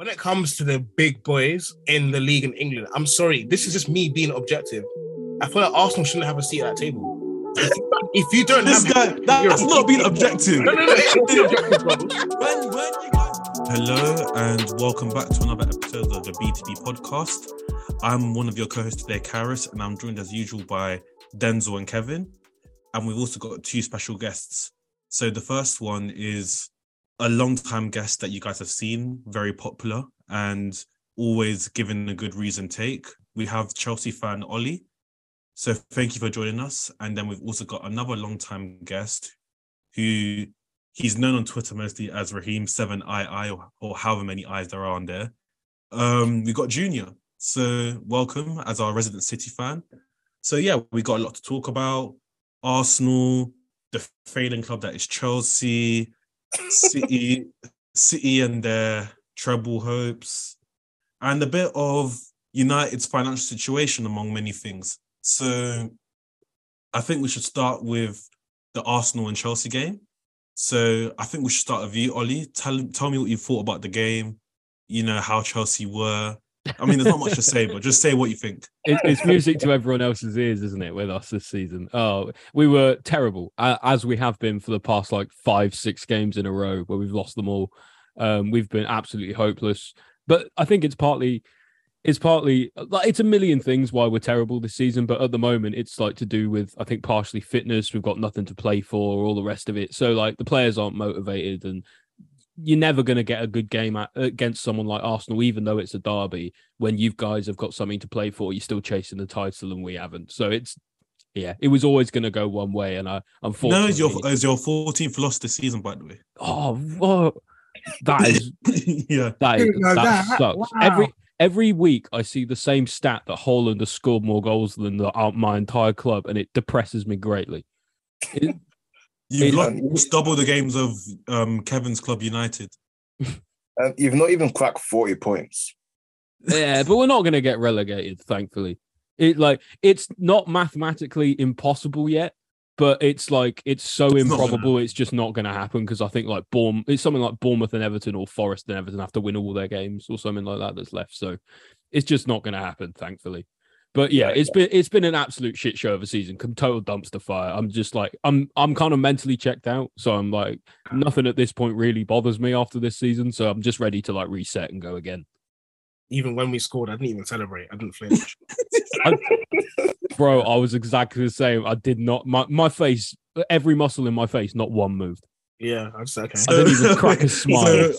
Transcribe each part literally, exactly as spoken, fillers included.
when it comes to the big boys in the league in England, I'm sorry, this is just me being objective. I feel like Arsenal shouldn't have a seat at that table. If you don't this have... Guy, him, that, that's not being objective. No, no, no. Objective, bro. When, when you guys... Hello and welcome back to another episode of the B two B podcast. I'm one of your co-hosts today, Karis, and I'm joined as usual by Denzel and Kevin. And we've also got two special guests. So the first one is a long-time guest that you guys have seen, very popular and always given a good reason take. We have Chelsea fan Ollie. So thank you for joining us. And then we've also got another long-time guest who he's known on Twitter mostly as Raheem seven I I or, or however many I's there are on there. Um, we've got Junior. So welcome as our resident City fan. So yeah, we got a lot to talk about. Arsenal, the failing club that is Chelsea, City, City and their treble hopes, and a bit of United's financial situation among many things. So I think we should start with the Arsenal and Chelsea game. So I think we should start with you, Ollie. Tell, tell me what you thought about the game, you know, how Chelsea were. I mean, there's not much to say, but just say what you think. It, it's music to everyone else's ears, isn't it, with us this season? Oh, we were terrible, as we have been for the past, like, five, six games in a row where we've lost them all. Um, we've been absolutely hopeless. But I think it's partly... It's partly, like, it's a million things why we're terrible this season, but at the moment it's like to do with, I think, partially fitness. We've got nothing to play for, all the rest of it. So, like, the players aren't motivated, and you're never going to get a good game at, against someone like Arsenal, even though it's a derby. When you guys have got something to play for, you're still chasing the title, and we haven't. So it's, yeah, it was always going to go one way, and I unfortunately, no, it's your, it's your fourteenth loss this season, by the way. Oh, what? That is, yeah, that, is, that, that sucks. Wow. Every. Every week, I see the same stat that Haaland has scored more goals than the, uh, my entire club, and it depresses me greatly. It, you've it, lost um, double the games of um, Kevin's club, United. Um, you've not even cracked forty points. Yeah, but we're not going to get relegated, thankfully. It like it's not mathematically impossible yet, but it's like it's so it's improbable it's just not going to happen, because I think like Bourne, it's something like Bournemouth and Everton or Forest and Everton have to win all their games or something like that that's left. So it's just not going to happen, thankfully. But yeah, it's been it's been an absolute shit show of a season, total dumpster fire. I'm just like I'm I'm kind of mentally checked out, so I'm like nothing at this point really bothers me after this season. So I'm just ready to like reset and go again. Even when we scored, I didn't even celebrate. I didn't flinch. I, bro, I was exactly the same. I did not... My, my face, every muscle in my face, not one moved. Yeah, I just... Okay. So, I didn't even crack a smile. So,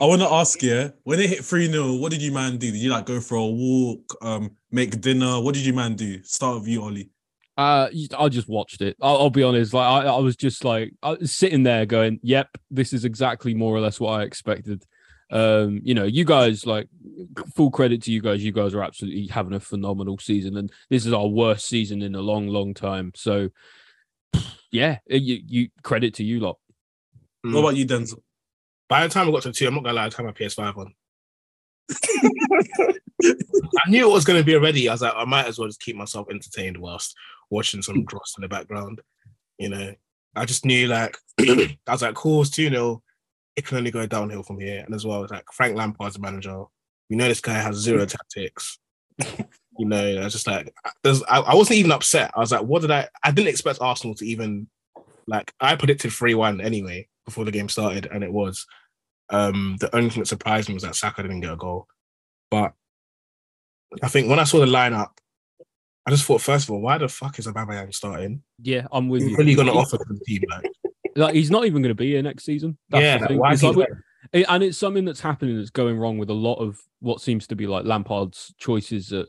I want to ask you, when it hit three nil, what did you man do? Did you like go for a walk, um, make dinner? What did you man do? Start with you, Ollie. Uh, I just watched it. I'll, I'll be honest. Like I, I was just like... I was sitting there going, yep, this is exactly more or less what I expected. Um, you know, you guys, like, full credit to you guys. You guys are absolutely having a phenomenal season, and this is our worst season in a long, long time. So, yeah, you, you credit to you lot. What about you, Denzel? By the time I got to two, I'm not gonna lie, I had my P S five on. I knew it was gonna be already. I was like, I might as well just keep myself entertained whilst watching some dross in the background. You know, I just knew, like, I was like, cool, it's two nil. It can only go downhill from here. And as well, it's like Frank Lampard's the manager. You know, this guy has zero tactics. You know, I was just like, I, I wasn't even upset. I was like, what did I, I didn't expect Arsenal to even, like, I predicted three one anyway before the game started. And it was, um, the only thing that surprised me was that Saka didn't get a goal. But I think when I saw the lineup, I just thought, first of all, why the fuck is Aubameyang starting? Yeah, I'm with He's you. He's really going to offer to the team, like. Like, he's not even going to be here next season. That's yeah, the thing. Why it's like, it, and it's something that's happening that's going wrong with a lot of what seems to be like Lampard's choices at,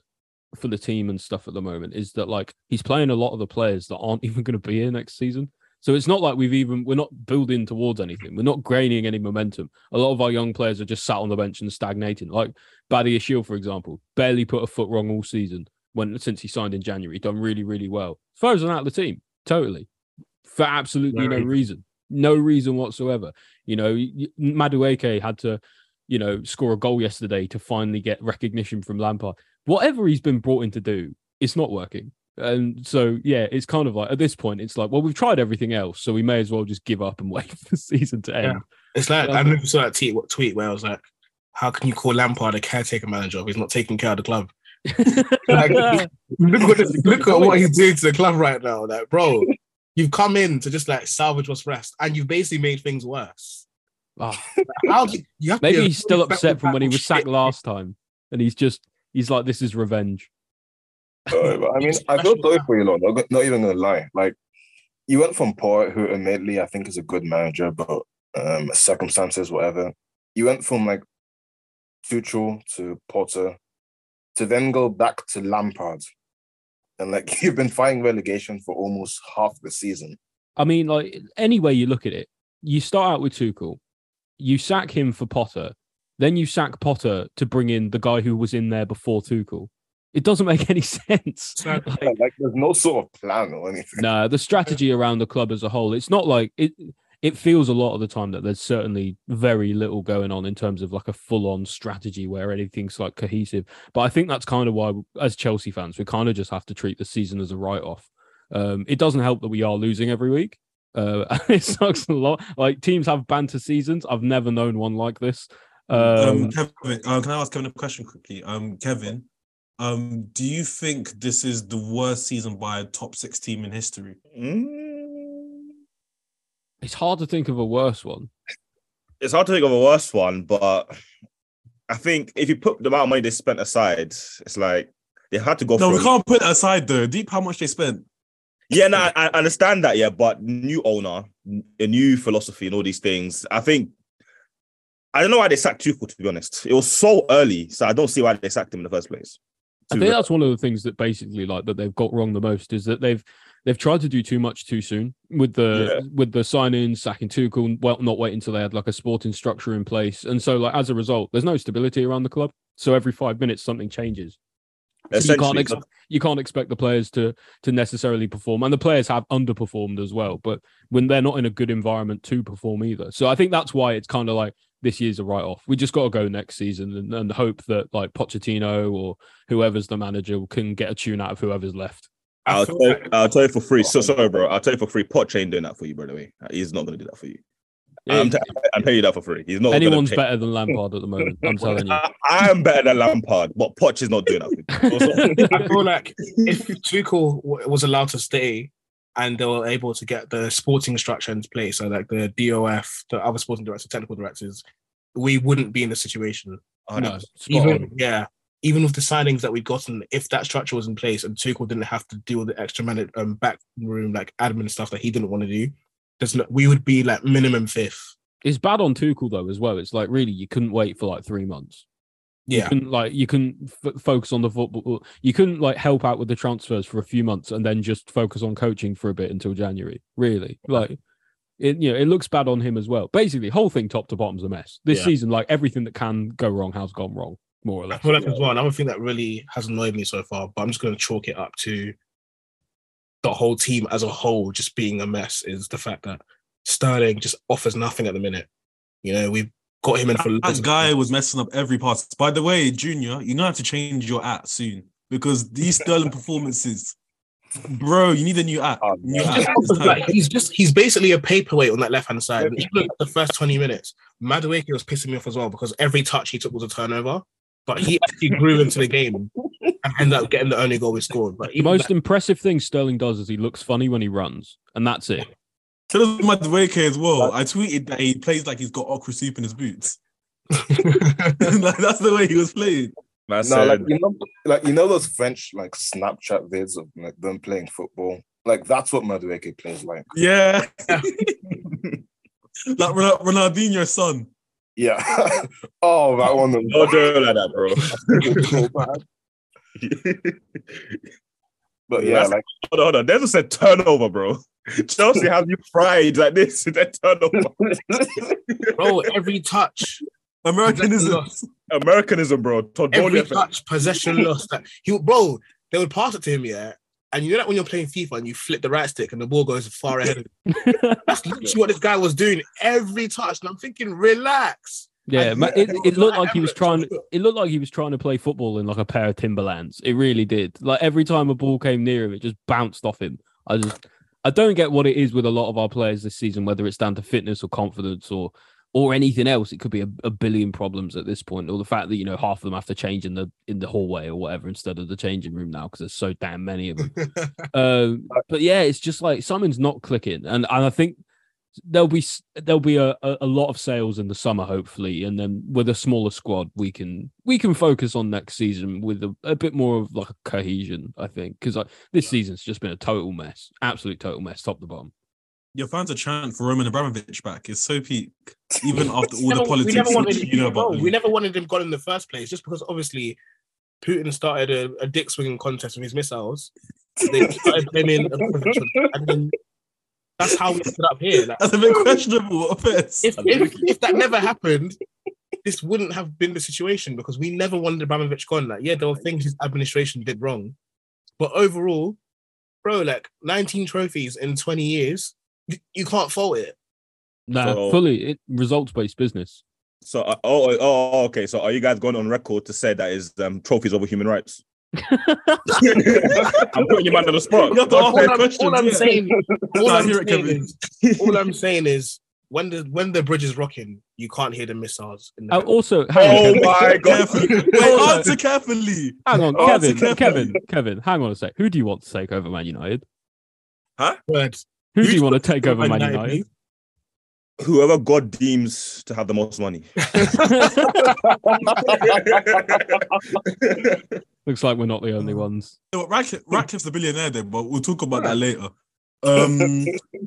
for the team and stuff at the moment, is that like he's playing a lot of the players that aren't even going to be here next season. So it's not like we've even, we're not building towards anything. We're not gaining any momentum. A lot of our young players are just sat on the bench and stagnating. Like Badiashile, for example, barely put a foot wrong all season when since he signed in January. Done really, really well. As far as I'm out of the team, totally. For absolutely no reason. No reason whatsoever. You know, Madueke had to, you know, score a goal yesterday to finally get recognition from Lampard. Whatever he's been brought in to do, it's not working. And so, yeah, it's kind of like, at this point, it's like, well, we've tried everything else, so we may as well just give up and wait for the season to end. Yeah. It's like, um, I remember saw that tweet where I was like, how can you call Lampard a caretaker manager if he's not taking care of the club? Like, look at, look at what he's doing to the club right now. Like, bro, you've come in to just like salvage what's rest, and you've basically made things worse. Oh. How do, you have Maybe to he's still upset from when he was sacked last time, and he's just he's like, this is revenge. Uh, I mean, I feel sorry for you, lot. Not, not even gonna lie. Like, you went from Potter, who admittedly I think is a good manager, but um, circumstances, whatever. You went from like Tuchel to Potter, to then go back to Lampard, and like you've been fighting relegation for almost half the season. I mean, like any way you look at it, you start out with Tuchel, you sack him for Potter, then you sack Potter to bring in the guy who was in there before Tuchel. It doesn't make any sense. Like, yeah, like there's no sort of plan or anything. No, nah, the strategy around the club as a whole, it's not like it. It feels a lot of the time that there's certainly very little going on in terms of like a full-on strategy where anything's like cohesive. But I think that's kind of why, as Chelsea fans, we kind of just have to treat the season as a write-off. Um, it doesn't help that we are losing every week. Uh, it sucks a lot. Like teams have banter seasons. I've never known one like this. Um, um, Kevin, uh, can I ask Kevin a question quickly? Um, Kevin, um, do you think this is the worst season by a top six team in history? Mm. It's hard to think of a worse one. It's hard to think of a worse one, but I think if you put the amount of money they spent aside, it's like they had to go. No, we can't it. put it aside though. Deep, how much they spent? Yeah, no, I understand that. Yeah, but new owner, a new philosophy, and all these things. I think I don't know why they sacked Tuchel. To be honest, it was so early, so I don't see why they sacked him in the first place. I think that's one of the things that basically like that they've got wrong the most is that they've. They've tried to do too much too soon with the yeah. with the sign-ins, sacking Tuchel, well, not waiting until they had like a sporting structure in place. And so like as a result, there's no stability around the club. So every five minutes, something changes. So you, can't ex- you can't expect the players to to necessarily perform. And the players have underperformed as well, but when they're not in a good environment to perform either. So I think that's why it's kind of like, this year's a write-off. We just got to go next season and, and hope that like Pochettino or whoever's the manager can get a tune out of whoever's left. I'll tell, you, I'll tell you for free. So sorry, bro. I'll tell you for free. Poch ain't doing that for you, by the way. He's not going to do that for you. Yeah, I'm t- I'll tell you that for free. He's not. Anyone's better than Lampard at the moment. I'm telling you. I, I'm better than Lampard, but Poch is not doing that for you. I feel like if Tuchel was allowed to stay and they were able to get the sporting structure in place, so like the D O F, the other sporting directors, technical directors, we wouldn't be in this situation. Oh, no. Even, yeah. Even with the signings that we'd gotten, if that structure was in place and Tuchel didn't have to deal with the extra man- um, back room, like admin stuff that he didn't want to do, there's no, we would be like minimum fifth. It's bad on Tuchel though as well. It's like really you couldn't wait for like three months. Yeah, you couldn't, like you couldn't f- focus on the football. You couldn't like help out with the transfers for a few months and then just focus on coaching for a bit until January. Really, like it, you know, it looks bad on him as well. Basically, whole thing top to bottom's a mess this yeah. season. Like everything that can go wrong has gone wrong. More or less. Well, that's one. Another thing that really has annoyed me so far, but I'm just going to chalk it up to the whole team as a whole just being a mess, is the fact that Sterling just offers nothing at the minute. You know, we've got him in for... That guy was messing up every pass. By the way, Junior, you're going to have to change your app soon because these Sterling performances... Bro, you need a new app. Oh, new app. Like, he's just he's basically a paperweight on that left-hand side. Even the first twenty minutes, Madueke was pissing me off as well because every touch he took was a turnover. But he actually grew into the game and ended up getting the only goal we scored. But the most that... impressive thing Sterling does is he looks funny when he runs, and that's it. So does Madueke as well. I tweeted that he plays like he's got okra soup in his boots. Like, that's the way he was playing. No, like you know, like you know those French like Snapchat vids of like them playing football. Like that's what Madueke plays like. Yeah, like Ronaldinho's son. Yeah. Oh, that one. Don't do it like that, bro. But yeah, that's, like hold on, hold on. There's just a turnover, bro. Chelsea have you fried like this. That turnover, bro. Every touch, Americanism, Americanism, bro. Todd every touch, possession lost. Like, he, bro, they would pass it to him, yeah. And you know that when you're playing FIFA and you flip the right stick and the ball goes far ahead of you. That's literally what this guy was doing every touch. And I'm thinking, relax. Yeah, man, it, it looked like he was trying. It looked like he was trying to play football in like a pair of Timberlands. It really did. Like every time a ball came near him, it just bounced off him. I just, I don't get what it is with a lot of our players this season, whether it's down to fitness or confidence or or anything else. It could be a, a billion problems at this point, or the fact that, you know, half of them have to change in the in the hallway or whatever instead of the changing room now because there's so damn many of them. um, but yeah, it's just like something's not clicking, and and I think there'll be there'll be a, a lot of sales in the summer hopefully, and then with a smaller squad we can we can focus on next season with a, a bit more of like a cohesion, I think, because like, this yeah. season's just been a total mess, absolute total mess, top to bottom. Your fans are chanting for Roman Abramovich back. It's so peak, even after all never, the politics. We never, wanted, you know about we never wanted him gone in the first place, just because obviously Putin started a, a dick swinging contest with his missiles. They started blaming a provincial, and then that's how we ended up here. Like, that's a bit questionable offense. If, if, if that never happened, this wouldn't have been the situation, because we never wanted Abramovich gone. Like, yeah, there were things his administration did wrong, but overall, bro, like nineteen trophies in twenty years. You can't fault it. No, nah, so, fully. It results-based business. So, uh, oh, oh, okay. So, are you guys going on record to say that is um, trophies over human rights? I'm putting you under the spot. You have to ask that question. All I'm saying, all I'm saying is, all I'm saying is, when the when the bridge is rocking, you can't hear the missiles. In the uh, also, hang on, oh my god! Wait, answer carefully. Hang on, Kevin, Kevin, Kevin, Kevin. Hang on a sec. Who do you want to take over Man United? Huh? Bird. Who do you want to take over Man United? Whoever God deems to have the most money. Looks like we're not the only ones. No, Ratcliffe, Ratcliffe's the billionaire then, but we'll talk about that later. Um,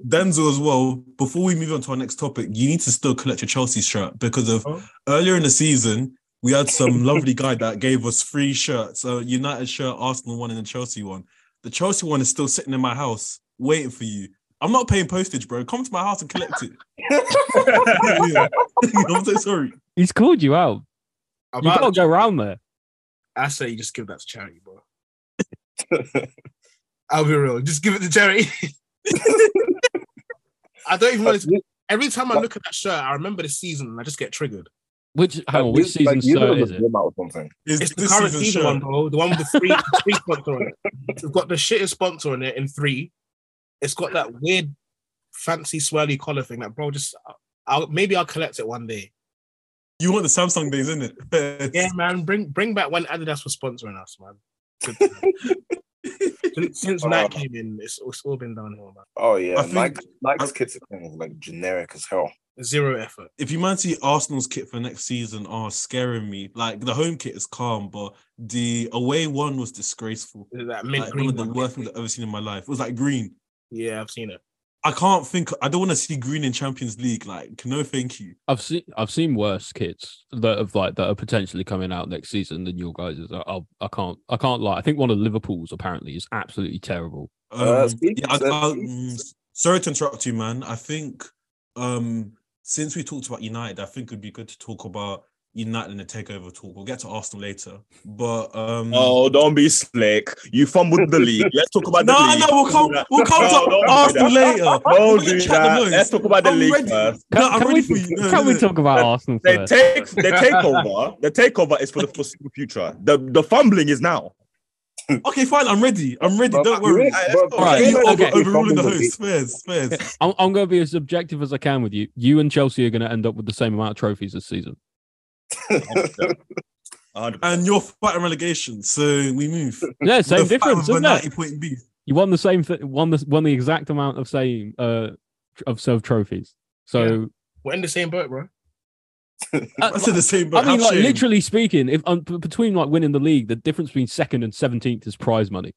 Denzel as well, before we move on to our next topic, you need to still collect your Chelsea shirt, because of oh. earlier in the season, we had some lovely guy that gave us three shirts, a United shirt, Arsenal one and a Chelsea one. The Chelsea one is still sitting in my house, waiting for you. I'm not paying postage, bro. Come to my house and collect it. I'm so sorry. He's called you out. About you gotta go around there. I say you just give that to charity, bro. I'll be real. Just give it to charity. I don't even want to. Every time I look at that shirt, I remember the season and I just get triggered. Which, hang on, which season shirt is it? It's, it's the current season one, bro. The one with the three, the three sponsor on it. It's got the shittest sponsor on it in three. It's got that weird, fancy, swirly collar thing. That bro, just I'll, maybe I'll collect it one day. You want the Samsung days, isn't it? Yeah, man. Bring bring back when Adidas was sponsoring us, man. since since oh, Nike came in, it's, it's all been downhill, man. Oh yeah, think, Nike, Nike's I, kits are like generic as hell. Zero effort. If you man see Arsenal's kit for next season, are oh, scaring me. Like the home kit is calm, but the away one was disgraceful. That mint like, green one of the one, worst things I've ever seen in my life. It was like green. Yeah, I've seen it. I can't think. I don't want to see green in Champions League. Like, no, thank you. I've seen. I've seen worse kits that have like that are potentially coming out next season than your guys. I, I, I can't. I can't lie. I think one of Liverpool's apparently is absolutely terrible. Um, uh, yeah, I, I, um, sorry to interrupt you, man. I think um, since we talked about United, I think it'd be good to talk about United in the takeover talk. We'll get to Arsenal later, but um, oh, don't be slick. You fumbled the league. Let's talk about the no, league. No, no, we'll come. We'll come no, to Arsenal do later. Don't do that. Let's talk about the I'm league ready. first. Can, no, I'm can ready we, for you. No, can no, we talk about the, Arsenal? They first? take the takeover. The takeover is for the foreseeable future. The the fumbling is now. Okay, fine. I'm ready. I'm ready. But, don't worry. But, but, right. You okay. Overruling the host. Spares, spares. I'm, I'm going to be as objective as I can with you. You and Chelsea are going to end up with the same amount of trophies this season. And you're fighting relegation, so we move. Yeah, same the difference, isn't it? You won the same, th- won the won the exact amount of same uh of served trophies. So yeah. We're in the same boat, bro. Uh, I said the same boat. I mean, like shame. Literally speaking, if um, between like winning the league, the difference between second and seventeenth is prize money.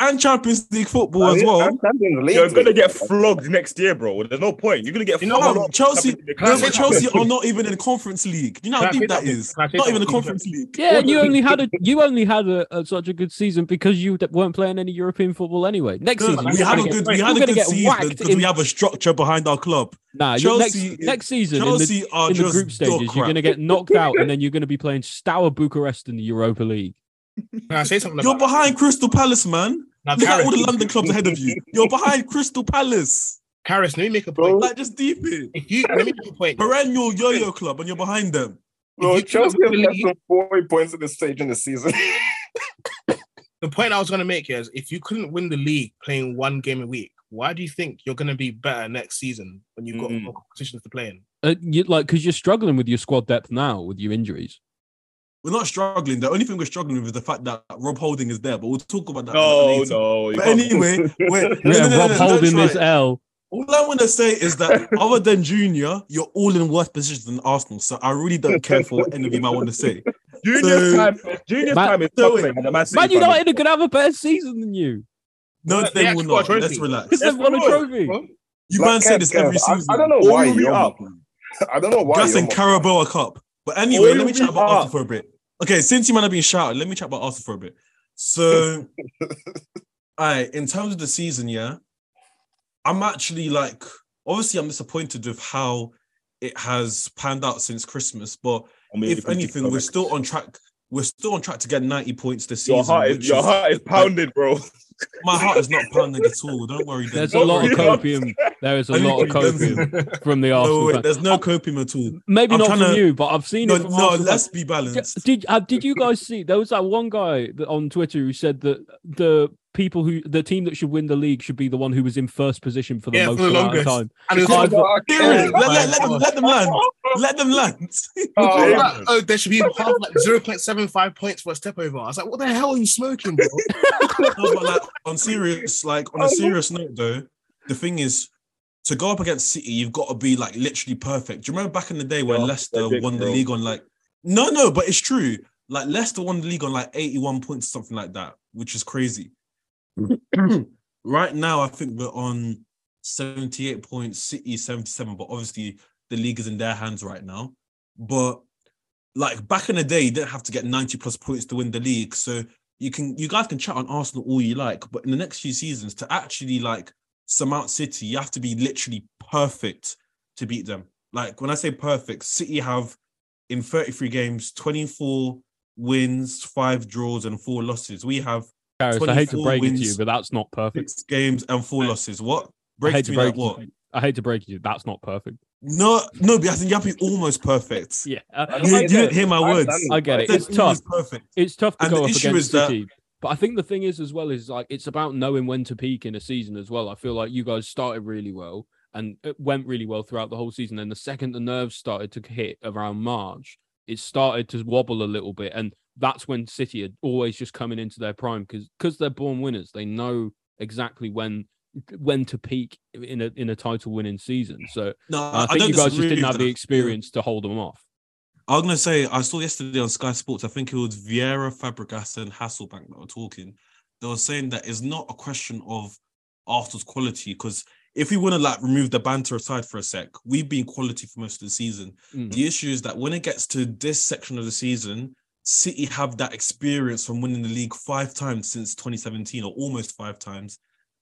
And Champions League football oh, as well. You're going to get flogged next year, bro. There's no point. You're going to get you flogged. Know, Chelsea, Chelsea, Chelsea are not even in the Conference League. You know how deep that is. Not even the Conference League. Yeah, you only had a you only had a, a, such a good season because you weren't playing any European football anyway. Next no, season, we had a good get, we had a good season because in... we have a structure behind our club. Nah, Chelsea next, is, next season Chelsea in the, are in the group stages, you're going to get knocked out, and then you're going to be playing Steaua Bucharest in the Europa League. Can I say something You're about behind that? Crystal Palace, man. Now, Look Karis, at all the London clubs ahead of you. You're behind Crystal Palace. Karis, let me make a point. Like, just deep it. If you, let me make a point. Perennial yo-yo club and you're behind them. Bro, Chelsea have less than forty points at this stage in the season. The point I was going to make here is if you couldn't win the league playing one game a week, why do you think you're going to be better next season when you've got mm. more competitions to play in? Uh, you, like, because you're struggling with your squad depth now with your injuries. We're not struggling. The only thing we're struggling with is the fact that Rob Holding is there, but we'll talk about that no, later. No, but anyway, we're, yeah, no, no, Rob no, Holding this L. All I want to say is that other than Junior, you're all in worse positions than Arsenal. So I really don't care for what any of you might want to say. Junior's so, time, Junior's man, time is so it, Man, Man United are going to have a better season than you. No, no they, they will not. Let's relax. Because they've won a trophy. Bro. You like, man say this every season. I, I don't know all why you're up. I don't know why. Gus and Carabao Cup. But anyway, all let me chat about Arsenal for a bit. Okay, since you might have been shouted, let me chat about Arsenal for a bit. So, all right, in terms of the season, yeah, I'm actually like, obviously I'm disappointed with how it has panned out since Christmas, but I mean, if anything, we're still on track. We're still on track to get ninety points this your season. Heart is, your is, heart is pounded, like, bro. My heart is not pounded at all. Don't worry. There's a lot of copium. There is a lot of copium from the Arsenal. No, wait, there's no copium at all. Maybe I'm not from to... you, but I've seen no, it. From no, Arsenal. Let's be balanced. Did uh, did you guys see? There was that one guy on Twitter who said that the people who the team that should win the league should be the one who was in first position for the yeah, most for the amount longest. Of time. And it's hard for... let, let, let, them, let them land. Let them land. Oh, that, oh there should be half, like zero point seven five points for a step over. I was like, what the hell are you smoking, bro? No, but like, on serious, like on a serious note, though, the thing is, to go up against City, you've got to be like literally perfect. Do you remember back in the day when oh, Leicester big, won the bro. league on like? No, no, but it's true. Like Leicester won the league on like eighty-one points, something like that, which is crazy. Right now, I think we're on seventy-eight points, City seventy-seven, but obviously the league is in their hands right now. But like back in the day, you didn't have to get ninety plus points to win the league. So you can, you guys can chat on Arsenal all you like, but in the next few seasons, to actually like surmount City, you have to be literally perfect to beat them. Like when I say perfect, City have in thirty-three games, twenty-four wins, five draws, and four losses. We have Karis, I hate to break wins, it to you, but that's not perfect. Six games and four losses. What? Break I hate to, to break like what? I hate to break it to you. That's not perfect. No, no, but I think you have to be almost perfect. Yeah, I, you, I you didn't hear my words. I get it. I it's tough. Perfect. It's tough to and go up against the team. But I think the thing is, as well, is like it's about knowing when to peak in a season as well. I feel like you guys started really well and it went really well throughout the whole season. And the second the nerves started to hit around March, it started to wobble a little bit, and that's when City are always just coming into their prime because because they're born winners. They know exactly when when to peak in a in a title winning season. So no, I think I you guys just didn't have the experience to hold them off. I was gonna say I saw yesterday on Sky Sports. I think it was Vieira, Fabregas, and Hasselbank that were talking. They were saying that it's not a question of Arsenal's quality because if we want to like remove the banter aside for a sec, we've been quality for most of the season. Mm. The issue is that when it gets to this section of the season, City have that experience from winning the league five times since twenty seventeen, or almost five times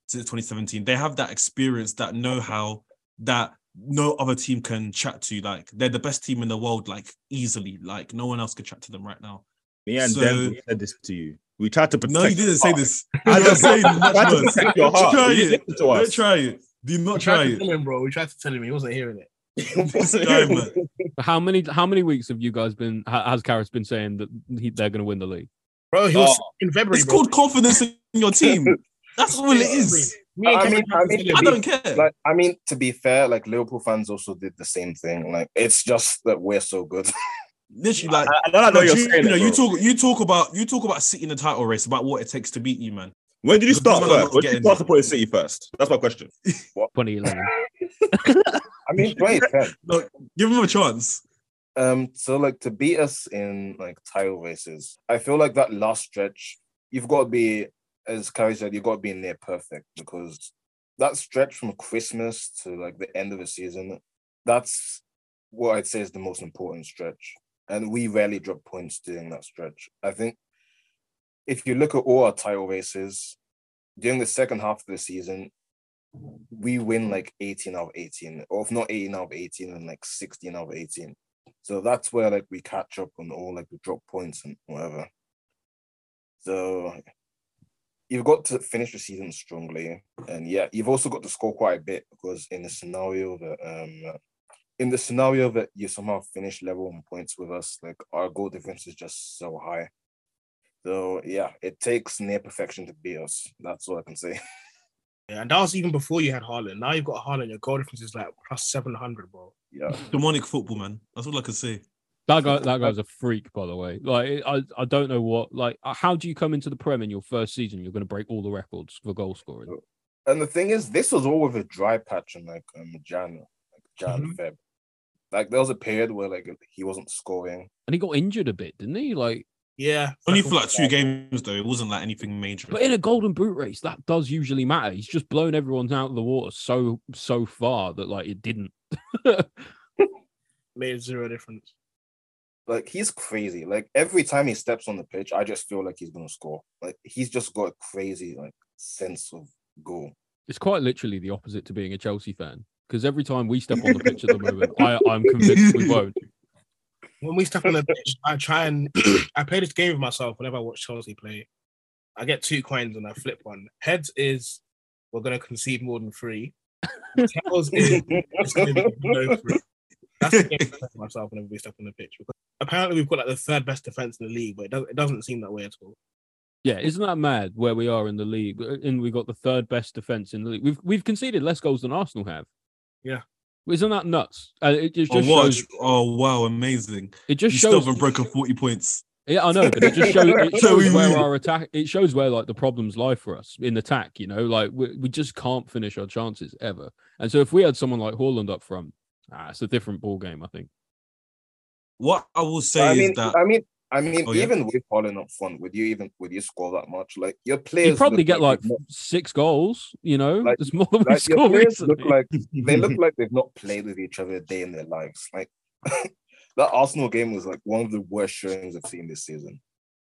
since twenty seventeen. They have that experience, that know-how that no other team can chat to. Like they're the best team in the world, like easily. Like no one else could chat to them right now. Me and so, Dem said this to you. We tried to protect. No, you didn't say heart. This. I didn't say much worse. Try it. Don't try it. Do not we try it, him, bro. We tried to tell him. He wasn't hearing it. How many how many weeks have you guys been has Karis been saying that he, they're going to win the league? Bro, he was oh. in February. It's bro. called confidence in your team. That's all it is. Me I, mean, I, mean, I don't care. Like, I mean, to be fair, like Liverpool fans also did the same thing. Like, it's just that we're so good. Literally, like I, I don't know. Like, you're you, saying you know, it, you talk, you talk about, you talk about City in the title race, about what it takes to beat you, man. When did you start first? When did you start to play City first? That's my question. What? twenty eleven. I mean, play it. Look, give him a chance. Um, so, like, to beat us in, like, title races, I feel like that last stretch, you've got to be, as Kari said, you've got to be near perfect because that stretch from Christmas to, like, the end of the season, that's what I'd say is the most important stretch. And we rarely drop points during that stretch. I think if you look at all our title races, during the second half of the season, we win like eighteen out of eighteen, or if not eighteen out of eighteen, then like sixteen out of eighteen. So that's where like we catch up on all like the drop points and whatever. So you've got to finish the season strongly. And yeah, you've also got to score quite a bit because in the scenario that um in the scenario that you somehow finish level on points with us, like our goal difference is just so high. So, yeah, it takes near perfection to beat us. That's all I can say. Yeah, and that was even before you had Haaland. Now you've got Haaland, your goal difference is like plus seven hundred, bro. Yeah. Demonic football, man. That's all I can say. That guy, that guy's a freak, by the way. Like, I, I don't know what, like, how do you come into the Prem in your first season? You're going to break all the records for goal scoring. And the thing is, this was all with a dry patch in like um, Jan, like Jan, mm-hmm. Feb. Like, there was a period where like he wasn't scoring, and he got injured a bit, didn't he? Like. Yeah, only for like two games though. It wasn't like anything major. But in a Golden Boot race, that does usually matter. He's just blown everyone out of the water so so far that like it didn't made zero difference. Like he's crazy. Like every time he steps on the pitch, I just feel like he's gonna score. Like he's just got a crazy like sense of goal. It's quite literally the opposite to being a Chelsea fan because every time we step on the pitch at the moment, I, I'm convinced we won't. When we step on the pitch, I try and I play this game with myself whenever I watch Chelsea play. I get two coins and I flip one. Heads is we're going to concede more than three. Tails is it's going to be below three. That's the game I play for myself whenever we step on the pitch. Because apparently, we've got like the third best defense in the league, but it doesn't, it doesn't seem that way at all. Yeah, isn't that mad where we are in the league? And we've got the third best defense in the league. We've we've conceded less goals than Arsenal have. Yeah. Isn't that nuts? Uh, it just, just oh, shows, oh, wow, amazing. It just you shows... You still haven't broken forty points. Yeah, I know, but it just shows, it shows where our attack... It shows where, like, the problems lie for us in attack, you know? Like, we, we just can't finish our chances ever. And so if we had someone like Haaland up front, ah, it's a different ball game, I think. What I will say I is mean, that... I mean, I mean, oh, even yeah. with Haaland up front, would you even would you score that much? Like, your players... You probably get, like, like six goals, you know? Like, There's more than like we score recently. Look like, they look like they've not played with each other a day in their lives. Like, that Arsenal game was, like, one of the worst showings I've seen this season.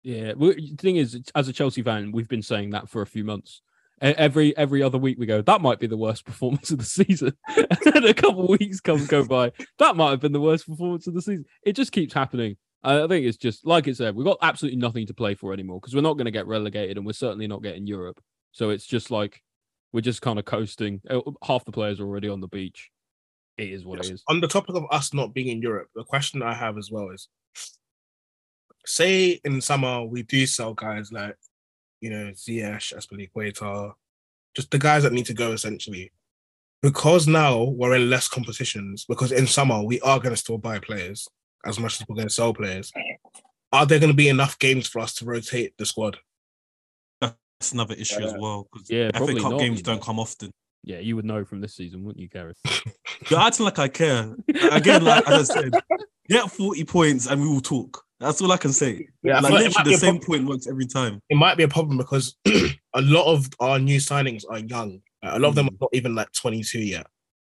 Yeah, well, the thing is, as a Chelsea fan, we've been saying that for a few months. Every every other week we go, that might be the worst performance of the season. And then a couple of weeks come go by, that might have been the worst performance of the season. It just keeps happening. I think it's just, like it said, we've got absolutely nothing to play for anymore because we're not going to get relegated and we're certainly not getting Europe. So it's just like, we're just kind of coasting. Half the players are already on the beach. It is what yes. it is. On the topic of us not being in Europe, the question I have as well is, say in summer we do sell guys like, you know, Ziyech, Azpilicueta, just the guys that need to go essentially. Because now we're in less competitions, because in summer we are going to still buy players. As much as we're going to sell players, are there going to be enough games for us to rotate the squad? That's another issue yeah. as well. Yeah, F A Cup not, games you know. don't come often. Yeah, you would know from this season, wouldn't you, Gareth? You're acting like I care. Again, like as I said, get forty points and we will talk. That's all I can say. Yeah, like, like literally the same point works every time. It might be a problem because a lot of our new signings are young. A lot of them are not even like twenty-two yet.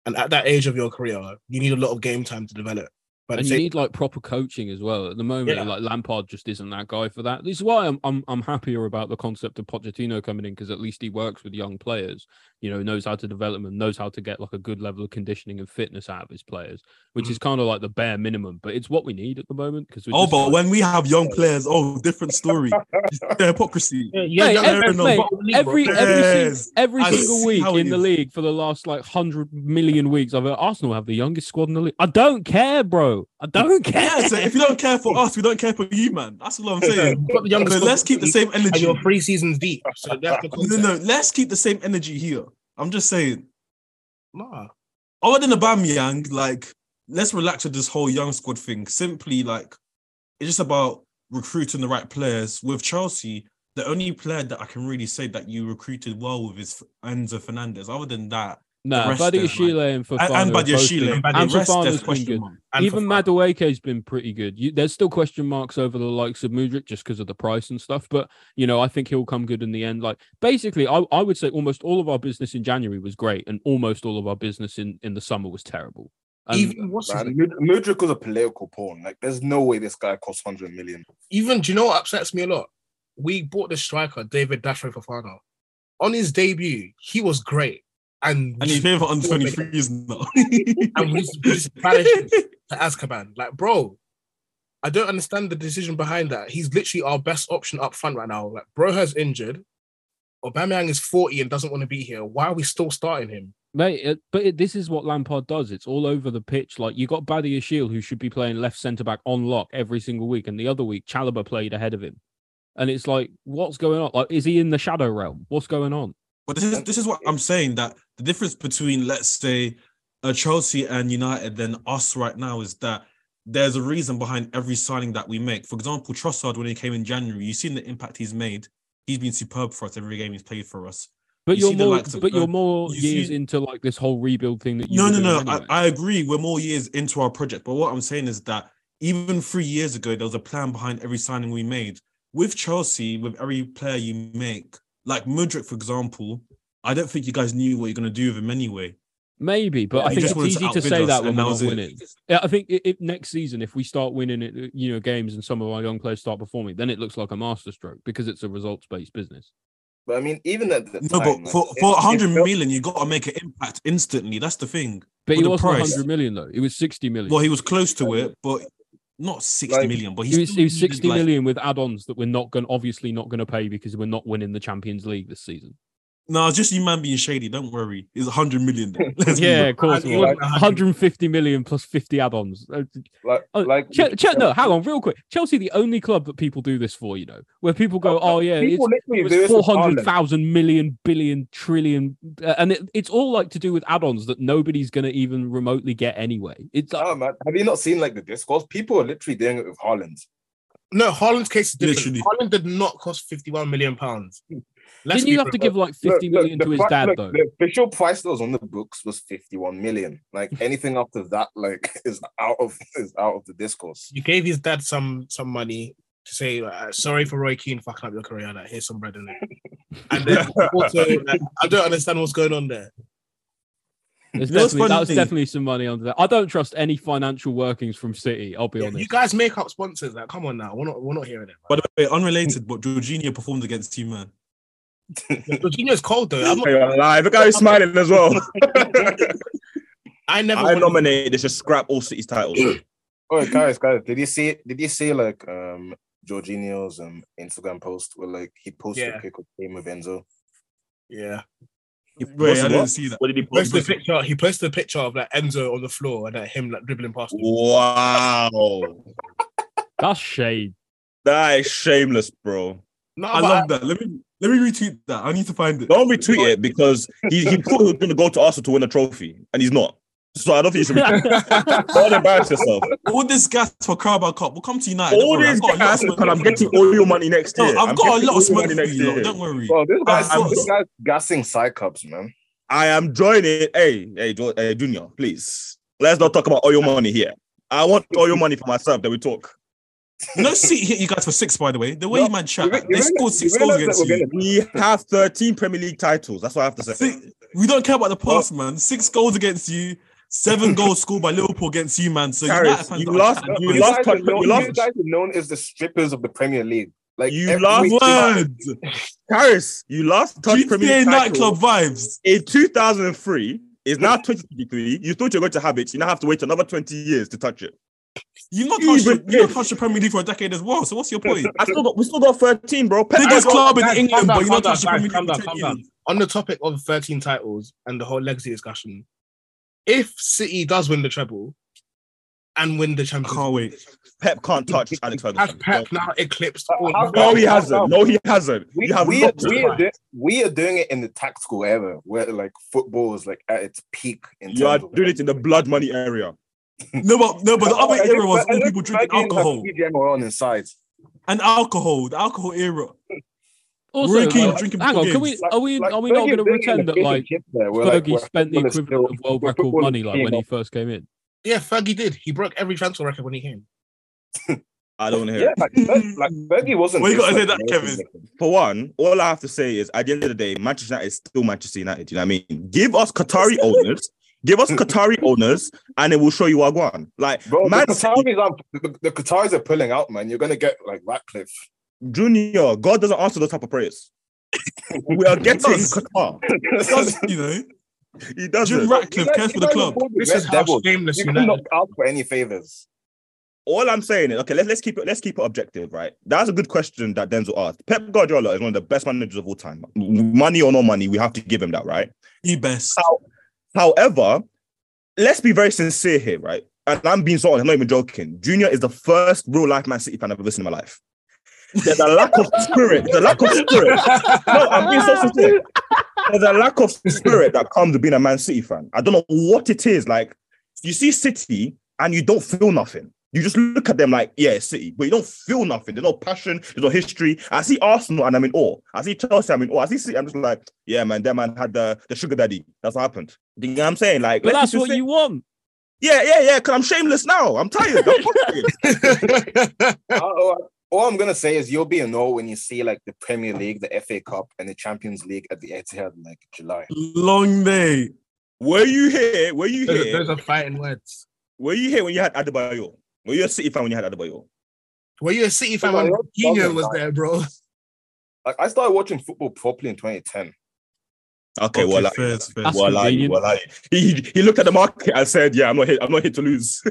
And at that age of your career, you need a lot of game time to develop. But and you need like proper coaching as well. At the moment, yeah. like Lampard just isn't that guy for that. This is why I'm I'm I'm happier about the concept of Pochettino coming in because at least he works with young players. You know, knows how to develop them, knows how to get like a good level of conditioning and fitness out of his players, which mm. is kind of like the bare minimum. But it's what we need at the moment because oh, but like, when we have young players, oh, different story. The hypocrisy. Yeah, yeah, every mate, every, yes. every, every single week in is. the league for the last like hundred million weeks, I've heard Arsenal have the youngest squad in the league. I don't care, bro. I don't care. Yeah, so if you don't care for us, we don't care for you, man. That's all I'm saying. So let's keep the same energy. And you're three seasons deep. So that's the no, no, no. Let's keep the same energy here. I'm just saying. Nah. Other than Aubameyang, like, let's relax with this whole young squad thing. Simply, like, it's just about recruiting the right players. With Chelsea, the only player that I can really say that you recruited well with is Enzo Fernandez. Other than that, No, nah, Badiashile and Fofana. And Badiashile. And, and Fofana's been good. And Even Madueke's been pretty good. You, there's still question marks over the likes of Mudryk just because of the price and stuff. But, you know, I think he'll come good in the end. Like, basically, I, I would say almost all of our business in January was great and almost all of our business in, in the summer was terrible. And, Even what's man, Mudryk was a political pawn. Like, there's no way this guy costs one hundred million. Even, do you know what upsets me a lot? We bought the striker, David Dashway Fofana. On his debut, he was great. And, and he's here for under twenty-threes now. And we just banished him to Azkaban. Like, bro, I don't understand the decision behind that. He's literally our best option up front right now. Like, bro has injured. Aubameyang is forty and doesn't want to be here. Why are we still starting him? Mate, it, but it, this is what Lampard does. It's all over the pitch. Like, you got Badiashile, who should be playing left centre-back on lock every single week. And the other week, Chalobah played ahead of him. And it's like, what's going on? Like, is he in the shadow realm? What's going on? But this is this is what I'm saying, that the difference between, let's say, uh, Chelsea and United than us right now is that there's a reason behind every signing that we make. For example, Trossard, when he came in January, you've seen the impact he's made. He's been superb for us every game he's played for us. But you you're more, likes of, but you're more you years see, into like this whole rebuild thing that you. No, no, no. Anyway. I, I agree. We're more years into our project. But what I'm saying is that even three years ago, there was a plan behind every signing we made. With Chelsea, with every player you make, like Mudryk, for example, I don't think you guys knew what you're going to do with him anyway. Maybe, but yeah, I think it's easy to, to say that when we're not winning. I think it, it, next season, if we start winning, it, you know, games and some of our young players start performing, then it looks like a masterstroke because it's a results-based business. But I mean, even at the no, time, but for, for one hundred million, you got to make an impact instantly. That's the thing. But he wasn't one hundred million though. It was sixty million. Well, he was close to it, but not sixty like, million. But he's he was, he was sixty like, million with add-ons that we're not going, obviously not going to pay because we're not winning the Champions League this season. No, it's just you, man, being shady. Don't worry. It's one hundred million. Yeah, of course. Like, one hundred fifty million plus fifty add-ons. Like, oh, like che- che- no, hang on, real quick. Chelsea, the only club that people do this for, you know, where people go, oh, oh yeah, it's, it's four hundred thousand million, billion, trillion. Uh, and it, it's all like to do with add-ons that nobody's going to even remotely get anyway. It's like, oh, man. Have you not seen like the discourse? People are literally doing it with Haaland. No, Haaland's case is different. Literally. Haaland did not cost fifty-one million pounds. Let's Didn't you have prepared. to give like fifty look, million look, to his price, dad look, though? The official price that was on the books was fifty-one million. Like anything after that, like is out of is out of the discourse. You gave his dad some some money to say uh, sorry for Roy Keane fucking up your career. Like, here's some bread in it. And then also, like, I don't understand what's going on there. There's definitely, that was thing. definitely some money under that. I don't trust any financial workings from City, I'll be yeah, honest. You guys make up sponsors. Like, come on now, we're not we're not hearing it. Man. By the way, unrelated, but Jorginho performed against you, man. Jorginho's cold though. I'm not lie. Look how he's smiling as well. I never. I nominate this to scrap all City's titles. Oh, guys, guys, did you see? Did you see like um Jorginho's um Instagram post where like he posted yeah. a pick of game with Enzo? Yeah. Wait, I didn't what? see that. What did he post? He posted, a picture, he posted a picture of like Enzo on the floor and like, him like dribbling past him. Wow, that's shade. That is shameless, bro. No, I love I, that. Let me. Let me retweet that. I need to find it. Don't retweet it because he, he thought he was going to go to Arsenal to win a trophy, and he's not. So I don't think you should retweet it. Don't embarrass yourself. All this gas for Carabao Cup. We'll come to United. All this gas because I'm getting all your money next year. No, I've I'm got a lot of smoke next year. Lot. Don't worry. Well, this guy's uh, guy gassing side cups, man. I am joining. Hey, hey, hey, Junior, please. Let's not talk about all your money here. I want all your money for myself. Then we talk. No seat hit you guys for six, by the way. The way no, you man chat, you, you they really, scored six goals against you. We have thirteen Premier League titles. That's what I have to say. Six, we don't care about the past, oh. man. Six goals against you, seven goals scored by Liverpool against you, man. So Harris, you lost. You, you lost. You guys are known as the strippers of the Premier League. Like you last word, Harris. You last touched Premier League nightclub vibes in two thousand and three. It's now twenty twenty-three. You thought you were going to have it. You now have to wait another twenty years to touch it. You've not touched you yeah. the Premier League for a decade as well, so what's your point? I still got, we still got thirteen, bro. Pe- Biggest club in England, but you've not touched the Premier League for ten years. On the topic of thirteen titles and the whole legacy discussion, if City does win the treble and win the Champions League... I can't wait. Pep can't touch Alex Ferguson. Has Pep now eclipsed... All no, no, he hasn't. No, he hasn't. We, you have we, are, we, are do- we are doing it in the tactical era, where like football is like, at its peak. In you are doing it in the blood money area. no, but no, but the other era was all people drinking alcohol. On inside. And alcohol, the alcohol era. Also, like, drinking hang on, games. can we are we like, are we not going to pretend that like Fergie like, spent the equivalent of world record money like when he first came in? Yeah, Fergie did. He broke every transfer record when he came. I don't want to hear. Yeah, it. Like, like Fergie wasn't. Well, you got to say that, Kevin. For one, all I have to say is at the end of the day, Manchester United is still Manchester United. You know what I mean? Give us Qatari owners. Give us Qatari owners, and it will show you Wagwan. Like, bro, man, the Qataris are the, the Qataris are pulling out, man. You're gonna get like Ratcliffe. Junior, God doesn't answer those type of prayers. We are getting Qatar. You know, he does. Jim Ratcliffe guys, cares for the club. This is how shameless you know. Not out for any favors. All I'm saying is, okay, let's let's keep it let's keep it objective, right? That's a good question that Denzel asked. Pep Guardiola is one of the best managers of all time. Money or no money, we have to give him that, right? He best. How, However, let's be very sincere here, right? And I'm being so honest, I'm not even joking. Junior is the first real-life Man City fan I've ever seen in my life. There's a lack of spirit. There's a lack of spirit. No, I'm being so sincere. There's a lack of spirit that comes with being a Man City fan. I don't know what it is. Like, you see City and you don't feel nothing. You just look at them like, yeah, it's City, but you don't feel nothing. There's no passion, there's no history. I see Arsenal and I'm in awe. I see Chelsea, I'm in awe. I see City, I'm just like, yeah, man, that man had the, the sugar daddy. That's what happened. You know what I'm saying? Like, but that's what you want. Yeah, yeah, yeah, because I'm shameless now. I'm tired. I'm All I'm going to say is you'll be in awe when you see like the Premier League, the F A Cup and the Champions League at the Etihad in like July. Long day. Were you here? Were you those, here? Those are fighting words. Were you here when you had Adebayo? Were you a City fan when you had Adebayo? Were you a City fan when Coutinho was there, bro? Like, I started watching football properly in twenty ten. Okay, well, like, well, like, well, like, he he looked at the market and said, "Yeah, I'm not here. I'm not here to lose."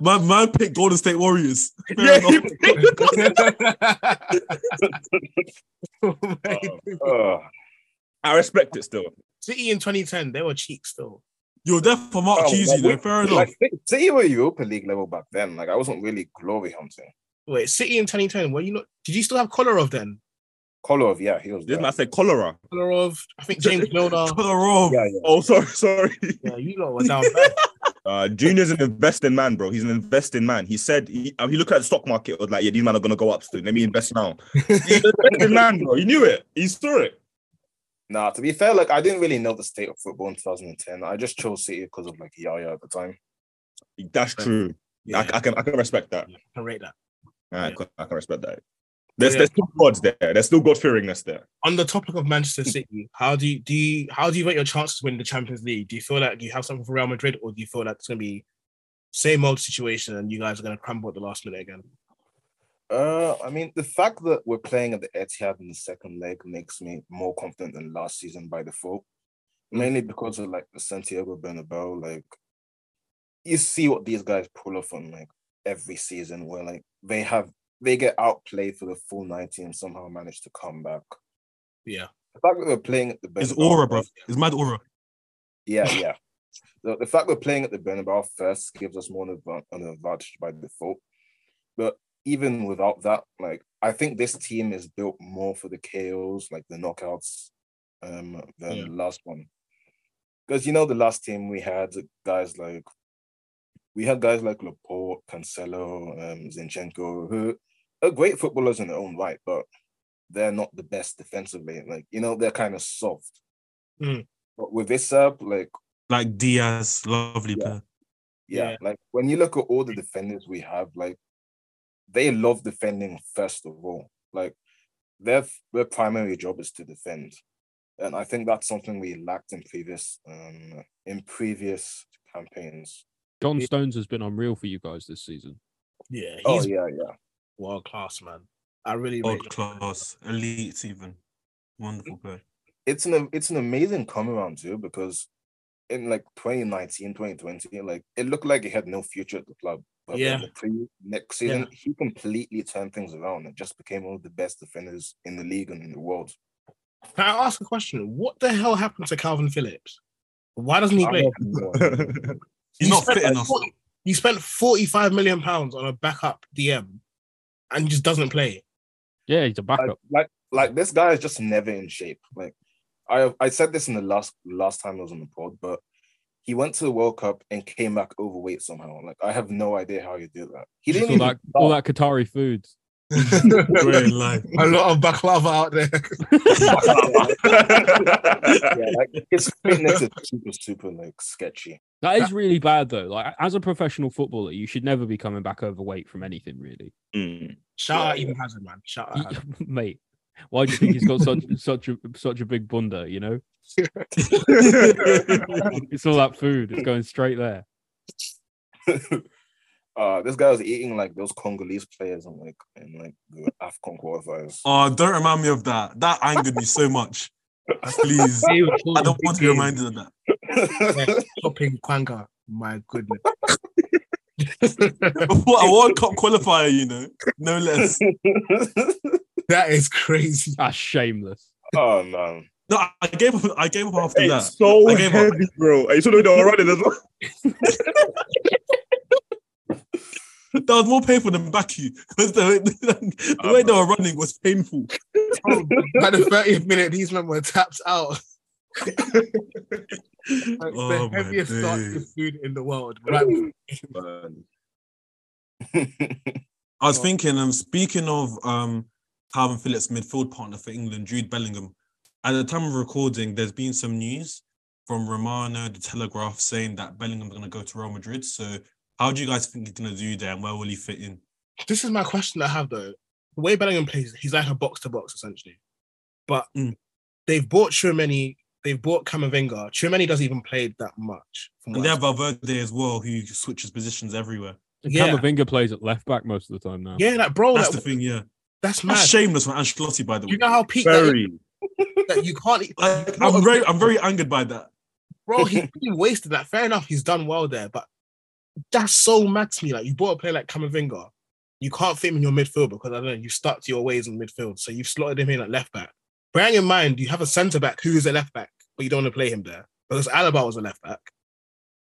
My man picked Golden State Warriors. Yeah, he picked Golden State. Oh my uh, uh, I respect it still. City in twenty ten, they were cheap still. You're there for Mark oh, Cheesy, though. Fair enough. Like, City were Europa League level back then. Like I wasn't really glory hunting. Wait, City in twenty ten? Were you not? Did you still have Kolarov then? Kolarov, yeah, he was. Didn't I say Kolarov? Kolarov, I think James Milner. Kolarov. Yeah, yeah. Oh, sorry, sorry. Yeah, you lot were down bad. uh, Junior's an investing man, bro. He's an investing man. He said he, um, he looked at the stock market. Was like, yeah, these men are gonna go up soon. Let me invest now. He's an investing man, bro. He knew it. He saw it. Nah, to be fair, like I didn't really know the state of football in twenty ten. I just chose City because of like Yaya at the time. That's true. Yeah. I, I can I can respect that. Yeah, I can rate that. All right, yeah. I can respect that. There's, yeah. there's still gods there. There's still God-fearingness there. On the topic of Manchester City, how do you do? You, how do you rate your chances to win the Champions League? Do you feel like you have something for Real Madrid, or do you feel like it's going to be same old situation and you guys are going to crumble at the last minute again? Uh, I mean, the fact that we're playing at the Etihad in the second leg makes me more confident than last season by default, mainly because of like the Santiago Bernabeu. Like, you see what these guys pull off on like every season, where like they have. They get outplayed for the full ninety and somehow manage to come back. Yeah. The fact that we're playing at the Bernabeu... It's aura, bro. It's mad aura. Yeah, yeah. the, the fact we're playing at the Bernabeu first gives us more an advantage by default. But even without that, like, I think this team is built more for the K Os, like the knockouts, um, than yeah. the last one. Because, you know, the last team we had guys like... We had guys like Laporte, Cancelo, um, Zinchenko, who... They're great footballers in their own right, but they're not the best defensively. Like, you know, they're kind of soft. Mm. But with this up, like... Like Diaz, lovely yeah. player. Yeah. yeah, like, when you look at all the defenders we have, like, they love defending first of all. Like, their, their primary job is to defend. And I think that's something we lacked in previous um, in previous campaigns. John Stones has been unreal for you guys this season. Yeah. He's... Oh, yeah, yeah. World class, man. I really world class, it. elite, even wonderful player. It's an it's an amazing come around too, because in like twenty nineteen, twenty twenty, like it looked like he had no future at the club. But yeah. the pre- next season, yeah. he completely turned things around and just became one of the best defenders in the league and in the world. Can I ask a question? What the hell happened to Calvin Phillips? Why doesn't he play? He's not fit enough. You spent forty-five million pounds on a backup D M. And he just doesn't play. Yeah, he's a backup. Like, like, like this guy is just never in shape. Like, I I said this in the last last time I was on the pod, but he went to the World Cup and came back overweight somehow. Like, I have no idea how you do that. He didn't all that, all that Qatari food. Like, a lot of baklava out there. Yeah, like, his fitness is super, super like sketchy. That is really bad, though. Like, as a professional footballer, you should never be coming back overweight from anything, really. Mm. Shout yeah, out yeah. Eden Hazard, man. Shout out, Hazard. Mate. Why do you think he's got such such a such a big bunda? You know, it's all that food. It's going straight there. Uh, this guy was eating like those Congolese players in like in like the AFCON qualifiers. Oh, don't remind me of that. That angered me so much. Please, I don't want to be reminded of that. Chopping Kwanga, my goodness. What a World Cup qualifier, you know, no less. That is crazy. That's shameless. Oh no, no, I gave up. I gave up after it's that. It's so I gave heavy, up. bro. Are you sure they don't run it as well? That was more painful than Baku. The, the, the way they were running was painful. Oh, by the thirtieth minute, these men were tapped out. Like, oh, the heaviest start to food in the world. Right? I was thinking, um, speaking of um, Calvin Phillips' midfield partner for England, Jude Bellingham, at the time of recording, there's been some news from Romano, the Telegraph, saying that Bellingham's going to go to Real Madrid. So how do you guys think he's going to do there, and where will he fit in? This is my question I have, though. The way Bellingham plays, he's like a box-to-box, essentially. But mm. they've bought Tchouaméni, they've bought Camavinga. Tchouaméni doesn't even play that much. And they have Valverde as well, who switches positions everywhere. Yeah. Camavinga plays at left-back most of the time now. Yeah, that bro. That's that, the thing, yeah. That's mad. That's shameless for Ancelotti, by the way. You know how peak very. That is? That you can't... Like, I'm, very, I'm very angered by that. Bro, he's been wasted that. Fair enough, he's done well there, but that's so mad to me. Like, you bought a player like Camavinga, you can't fit him in your midfield because, I don't know, you've stuck to your ways in midfield, so you've slotted him in at left-back. Bearing in mind, you have a centre-back who is a left-back, but you don't want to play him there because Alaba was a left-back.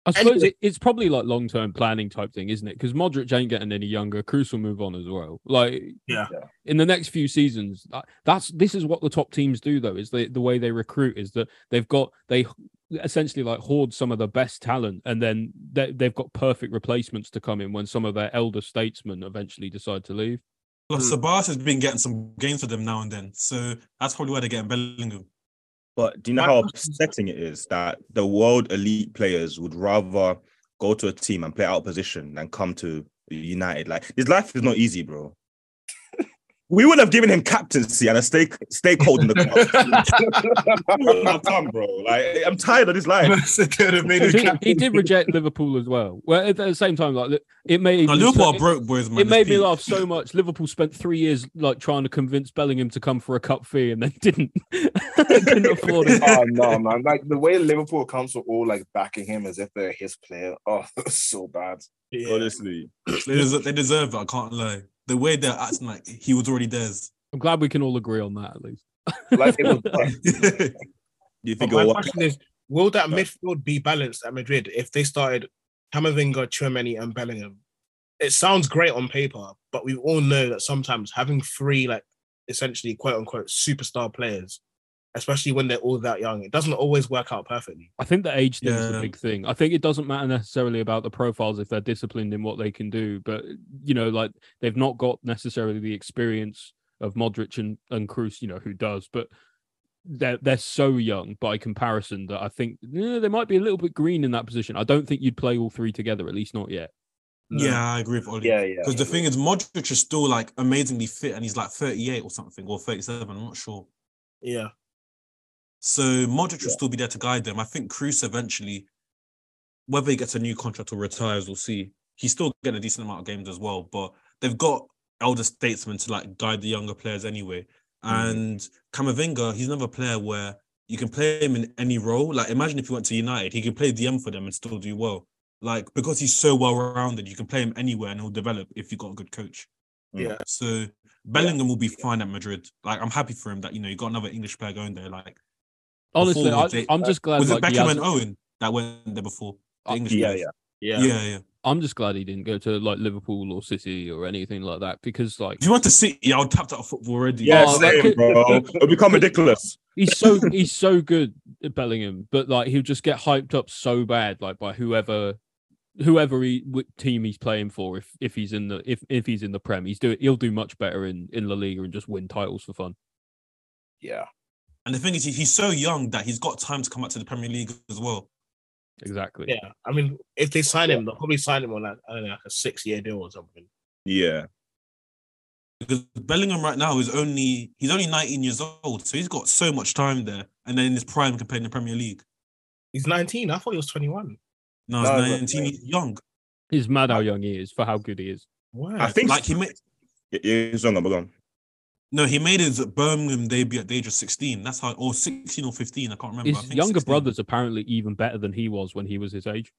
I suppose anyway. it, it's probably like long-term planning type thing, isn't it? Because Modric ain't getting any younger. Kroos will move on as well. Like, yeah. in the next few seasons, that, that's this is what the top teams do, though, is they, the way they recruit is that they've got... they. essentially like hoard some of the best talent, and then they, they've got perfect replacements to come in when some of their elder statesmen eventually decide to leave. Well, Sabas has been getting some games for them now and then, so that's probably where they're getting Bellingham. But do you know how upsetting it is that the world elite players would rather go to a team and play out of position than come to United? Like, his life is not easy, bro. We would have given him captaincy and a stake stakehold in the club. We wouldn't have done, bro. Like, I'm tired of this life. he, he did reject Liverpool as well. Well, at the same time, like it made no, Liverpool so, broke boys. Man, it made me laugh so much. Liverpool spent three years like trying to convince Bellingham to come for a cup fee, and they didn't. didn't afford it. Oh no, man! Like the way Liverpool comes are all like backing him as if they're his player. Oh, so bad. Yeah. Honestly, they deserve, they deserve it. I can't lie. The way they're acting like he was already theirs. I'm glad we can all agree on that, at least. Like it was fun. You think my question is, will that no. midfield be balanced at Madrid if they started Camavinga, Tchouaméni and Bellingham? It sounds great on paper, but we all know that sometimes having three, like, essentially, quote-unquote, superstar players, especially when they're all that young, it doesn't always work out perfectly. I think the age thing yeah. is a big thing. I think it doesn't matter necessarily about the profiles if they're disciplined in what they can do, but, you know, like, they've not got necessarily the experience of Modric and, and Kroos, you know, who does, but they're, they're so young by comparison that I think yeah, they might be a little bit green in that position. I don't think you'd play all three together, at least not yet. No. Yeah, I agree with Oli. Yeah, yeah. Because the thing is, Modric is still, like, amazingly fit, and he's, like, thirty-eight or something, or thirty-seven, I'm not sure. Yeah. So Modric yeah. will still be there to guide them. I think Kroos eventually, whether he gets a new contract or retires, we'll see. He's still getting a decent amount of games as well, but they've got elder statesmen to like guide the younger players anyway. Mm. And Camavinga, he's another player where you can play him in any role. Like imagine if he went to United, he could play D M for them and still do well. Like because he's so well-rounded, you can play him anywhere and he'll develop if you've got a good coach. Yeah. So Bellingham yeah. will be fine at Madrid. Like I'm happy for him that, you know, you got another English player going there. Like honestly, I, they, I'm just glad. Was like, it Beckham and Owen that went there before? The English yeah, yeah, yeah, yeah, yeah. I'm just glad he didn't go to like Liverpool or City or anything like that because, like, if you went to City, I would tapped out of football already. Yeah, oh, same, could, bro. It'll become ridiculous. He's so he's so good at Bellingham, but like he'll just get hyped up so bad, like by whoever whoever he team he's playing for. If if he's in the if if he's in the Prem, he's do he'll do much better in in La Liga and just win titles for fun. Yeah. And the thing is, he's so young that he's got time to come up to the Premier League as well. Exactly. Yeah. I mean, if they sign him, they'll probably sign him on like, I don't know, like a six-year deal or something. Yeah. Because Bellingham right now is only, he's only nineteen years old, so he's got so much time there. And then in his prime, he can play in the Premier League. He's nineteen. I thought he was twenty-one. No, he's no, nineteen. He's young. He's mad how young he is for how good he is. Wow. I think like he made... He's young, I'm gone. No, he made his Birmingham debut at the age of sixteen. That's how, or sixteen or fifteen. I can't remember. His I think younger sixteen. Brother's apparently even better than he was when he was his age.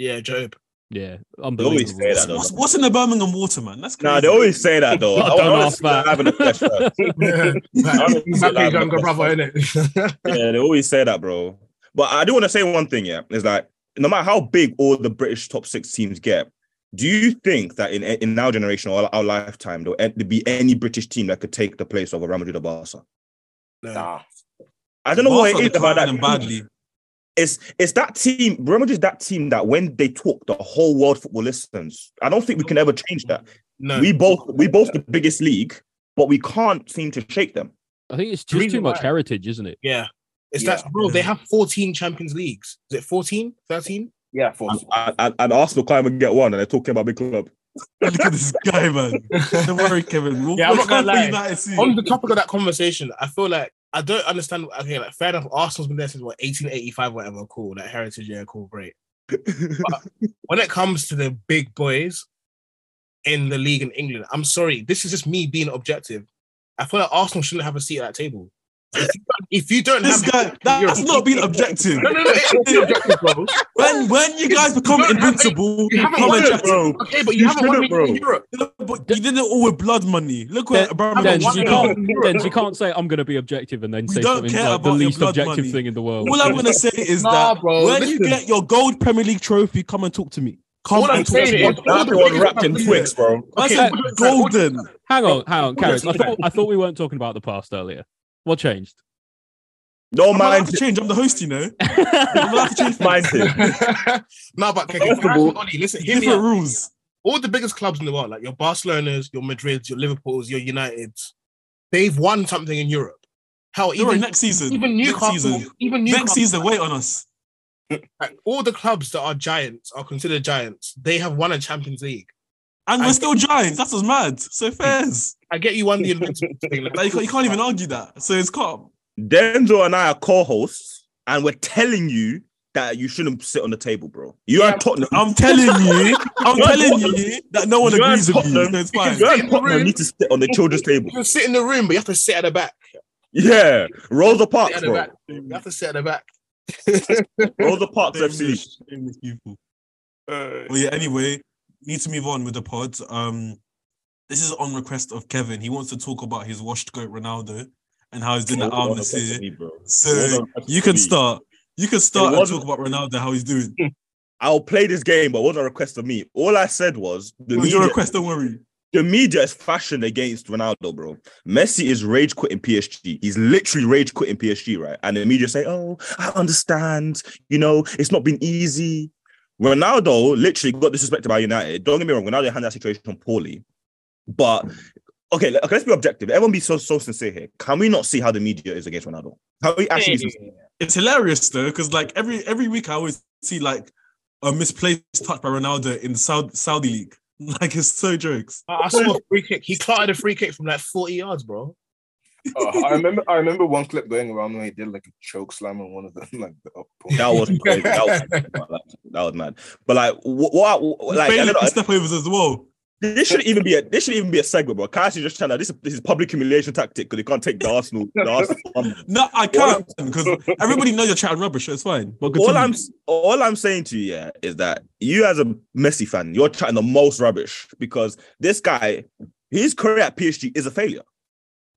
Yeah, Job. Yeah, unbelievable. They always say that, what's, what's in the Birmingham water, man? That's crazy. Nah, they always say that though. I don't ask that. Having a fresh younger brother, innit? Yeah, they always say that, bro. But I do want to say one thing. Yeah, is like no matter how big all the British top six teams get. Do you think that in in our generation or our lifetime, there'll be any British team that could take the place of a Real Madrid or Barca? No. Nah. I don't know Barca what it is about that. Badly. It's it's that team. Real Madrid's that team that when they talk, the whole world football listens. I don't think we can ever change that. No, we both we both the biggest league, but we can't seem to shake them. I think it's just really too much right. heritage, isn't it? Yeah, it's yeah. that. Bro, they have fourteen Champions Leagues. Is it fourteen? thirteen? Yeah, fourteen. And, and, and Arsenal can't even get one, and they're talking about big club. Look at this guy, man. Don't worry, Kevin. We'll, yeah, I'm not gonna lie. On the topic of that conversation, I feel like I don't understand. Okay, like fair enough. Arsenal's been there since what eighteen eighty-five, whatever. Cool, that like, heritage, yeah, cool, great. But when it comes to the big boys in the league in England, I'm sorry, this is just me being objective. I feel like Arsenal shouldn't have a seat at that table. If you, if you don't this have guy, that, that's not being objective. No, no, no, it's objective, bro. When when you guys become you invincible, you become objective, bro. Okay, but you, you haven't won it, bro. Europe. But you did it all with blood money. Look what Abramovich did. You can't, Dens, you can't say I'm going to be objective and then we say something like the least objective money. Thing in the world. All I'm going to say is nah, that bro, when listen. You get your gold Premier League trophy, come and talk to me. Come all I'm saying is everyone wrapped in Twix, bro. Okay, golden. Hang on, hang on, Karis. I thought I thought we weren't talking about the past earlier. What changed? No, I'm mind to change. I'm the host, you know. I'm allowed to change mine too. No, but okay, okay, listen, hear different me rules. All the biggest clubs in the world, like your Barcelonas, your Madrids, your Liverpools, your Uniteds, they've won something in Europe. Hell, even right, next season, even Newcastle, next season, even Newcastle, next season, wait on us. Like, all the clubs that are giants are considered giants. They have won a Champions League. And we're I still get, giants. That's what's mad. So fairs. I get you won the invincible thing. Like, like, you, can't, you can't even argue that. So it's calm. Denzo and I are co-hosts, and we're telling you that you shouldn't sit on the table, bro. You yeah. are Tottenham. I'm telling you. I'm telling you that no one you agrees with you. So it's fine. You and Tottenham need to sit on the children's table. You can sit in the room, but you have to sit at the back. Yeah. Rosa Parks, bro. Back. You have to sit at the back. Rosa Parks F C. Well, yeah, anyway. Need to move on with the pod. Um, this is on request of Kevin. He wants to talk about his washed goat Ronaldo and how he's doing the arm this year. Me, so you can start. You can start and talk about Ronaldo, how he's doing. I'll play this game, but it wasn't a request of me. All I said was... The media, your request, don't worry. The media is fashioned against Ronaldo, bro. Messi is rage quitting P S G. He's literally rage quitting P S G, right? And the media say, oh, I understand. You know, it's not been easy. Ronaldo literally got disrespected by United. Don't get me wrong, Ronaldo handled that situation poorly. But, okay, okay, let's be objective. Everyone be so so sincere here. Can we not see how the media is against Ronaldo? Can we actually hey. see? It's hilarious, though, because, like, every every week I always see, like, a misplaced touch by Ronaldo in the Saudi, Saudi League. Like, it's so jokes. I, I saw a free kick. He clotted a free kick from, like, forty yards, bro. Oh, I remember I remember one clip going around when he did like a choke slam on one of them. Like the up that was crazy. That was, that was mad. But like what, what like step overs as well. This should even be a this should even be a segment, bro. Cass is just trying to this is this is public humiliation tactic because they can't take the Arsenal. The Arsenal. No, I can't because everybody knows you're chatting rubbish, so it's fine. But all I'm all I'm saying to you, yeah, is that you as a Messi fan, you're chatting the most rubbish because this guy, his career at P S G is a failure.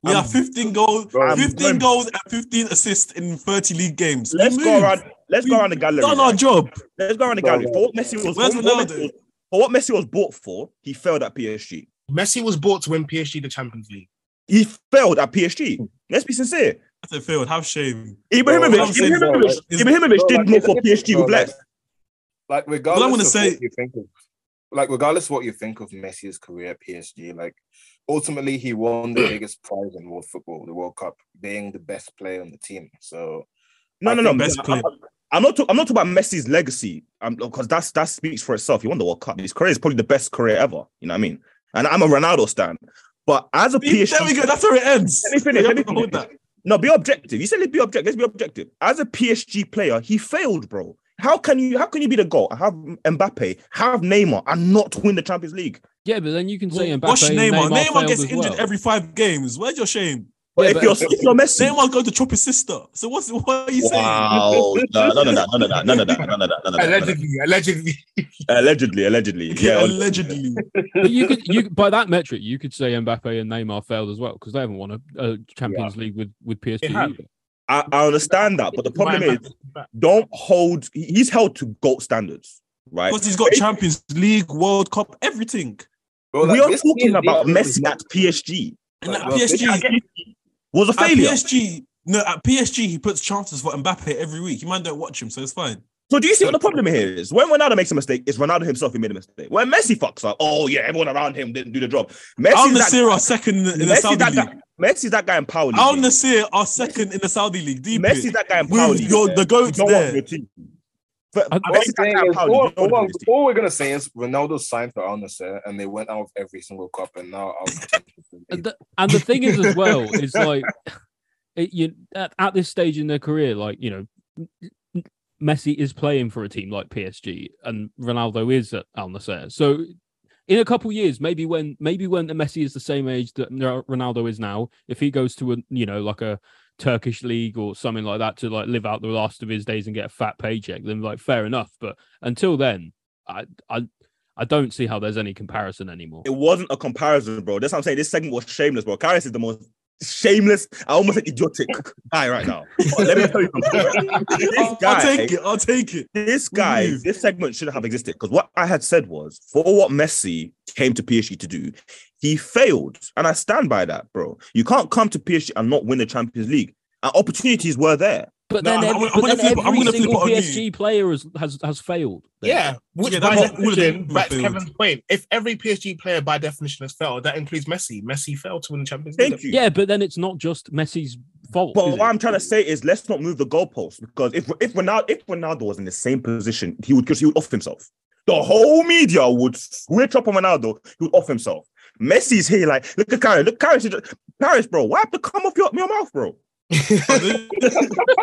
We um, are fifteen goals, bro, fifteen um, goals and fifteen assists in thirty league games. Let's we go move. around. Let's We've go around the gallery. Done our job. Let's go around the gallery. For what Messi was, Where's for, what Messi was for what Messi was bought for, he failed at P S G. Messi was bought to win P S G the Champions League. He failed at P S G. Let's be sincere. That's a failed. Have shame. Ibrahimovic, bro, Ibrahimovic, Ibrahimovic, Ibrahimovic did like, more for P S G with less. Like regardless, I'm gonna say, what you think of, like regardless of what you think of Messi's career at P S G, like. Ultimately, he won the biggest prize in world football, the World Cup, being the best player on the team. So, no, I no, no, best player. I'm not. I'm not talking about Messi's legacy, because um, that's that speaks for itself. He won the World Cup. His career is probably the best career ever. You know what I mean? And I'm a Ronaldo stan, but as a P S G, there we go. That's where it ends. Let me finish. Let me finish. That. No, be objective. You said let's be objective. Let's be objective. As a P S G player, he failed, bro. How can you? How can you be the goal? Have Mbappe, have Neymar, and not win the Champions League? Yeah, but then you can say well, Mbappe. Watch Neymar. Neymar, Neymar gets injured well. every five games. Where's your shame? But yeah, if, but, you're, if you're Messi, Neymar's going to chop his sister. So what's what are you wow. saying? Wow! No, no, no, no, no, no, no, no, no, no, no. Allegedly, allegedly, allegedly, allegedly. Yeah, allegedly. But you could, you by that metric, you could say Mbappe and Neymar failed as well because they haven't won a, a Champions yeah. League with with P S G. I, I understand that, but the problem is, don't hold. He's held to GOAT standards, right? Because he's got Champions League, World Cup, everything. Bro, like, we are talking about Messi at P S G, and like, that P S G was a failure. At P S G, No, at P S G, he puts chances for Mbappe every week. You might don't watch him, so it's fine. So do you see what the problem here is? When Ronaldo makes a mistake, it's Ronaldo himself who made a mistake. When Messi fucks up, oh yeah, everyone around him didn't do the job. Messi, Al Nassr are second in the Saudi that league. Guy, Messi's that guy in power league. Al Nassr are second in the Saudi league. Deep Messi's it. that guy in power league. You're the goat's there. But is, all, all, all, all we're gonna say is Ronaldo signed for Al Nassr and they went out of every single cup, and now. and, the, and the thing is, as well, is like it, you at, at this stage in their career, like you know. Messi is playing for a team like P S G and Ronaldo is at Al Nassr. So in a couple of years, maybe when maybe when Messi is the same age that Ronaldo is now, if he goes to a you know like a Turkish league or something like that to like live out the last of his days and get a fat paycheck, then like fair enough. But until then, I I I don't see how there's any comparison anymore. It wasn't a comparison, bro. That's what I'm saying. This segment was shameless, bro. Karius is the most shameless, I almost said idiotic guy right now. Oh, let me tell you something. This guy, I'll take it. I'll take it. This guy, Please. This segment shouldn't have existed because what I had said was for what Messi came to P S G to do, he failed. And I stand by that, bro. You can't come to P S G and not win the Champions League. And opportunities were there. But no, then, I'm, every, I'm but then flip, every single P S G player has, has, has failed. Then. Yeah. Which yeah, by definition, back to Kevin's point, if every P S G player by definition has failed, that includes Messi. Messi failed to win the Champions League. Thank you. Yeah, but then it's not just Messi's fault. But what it? I'm trying to say is let's not move the goalposts because if if Ronaldo, if Ronaldo was in the same position, he would, he would off himself. The whole media would switch up on Ronaldo. He would off himself. Messi's here like, look at Karius. Look, Karius, Paris, bro. Wipe the cum off your, your mouth, bro.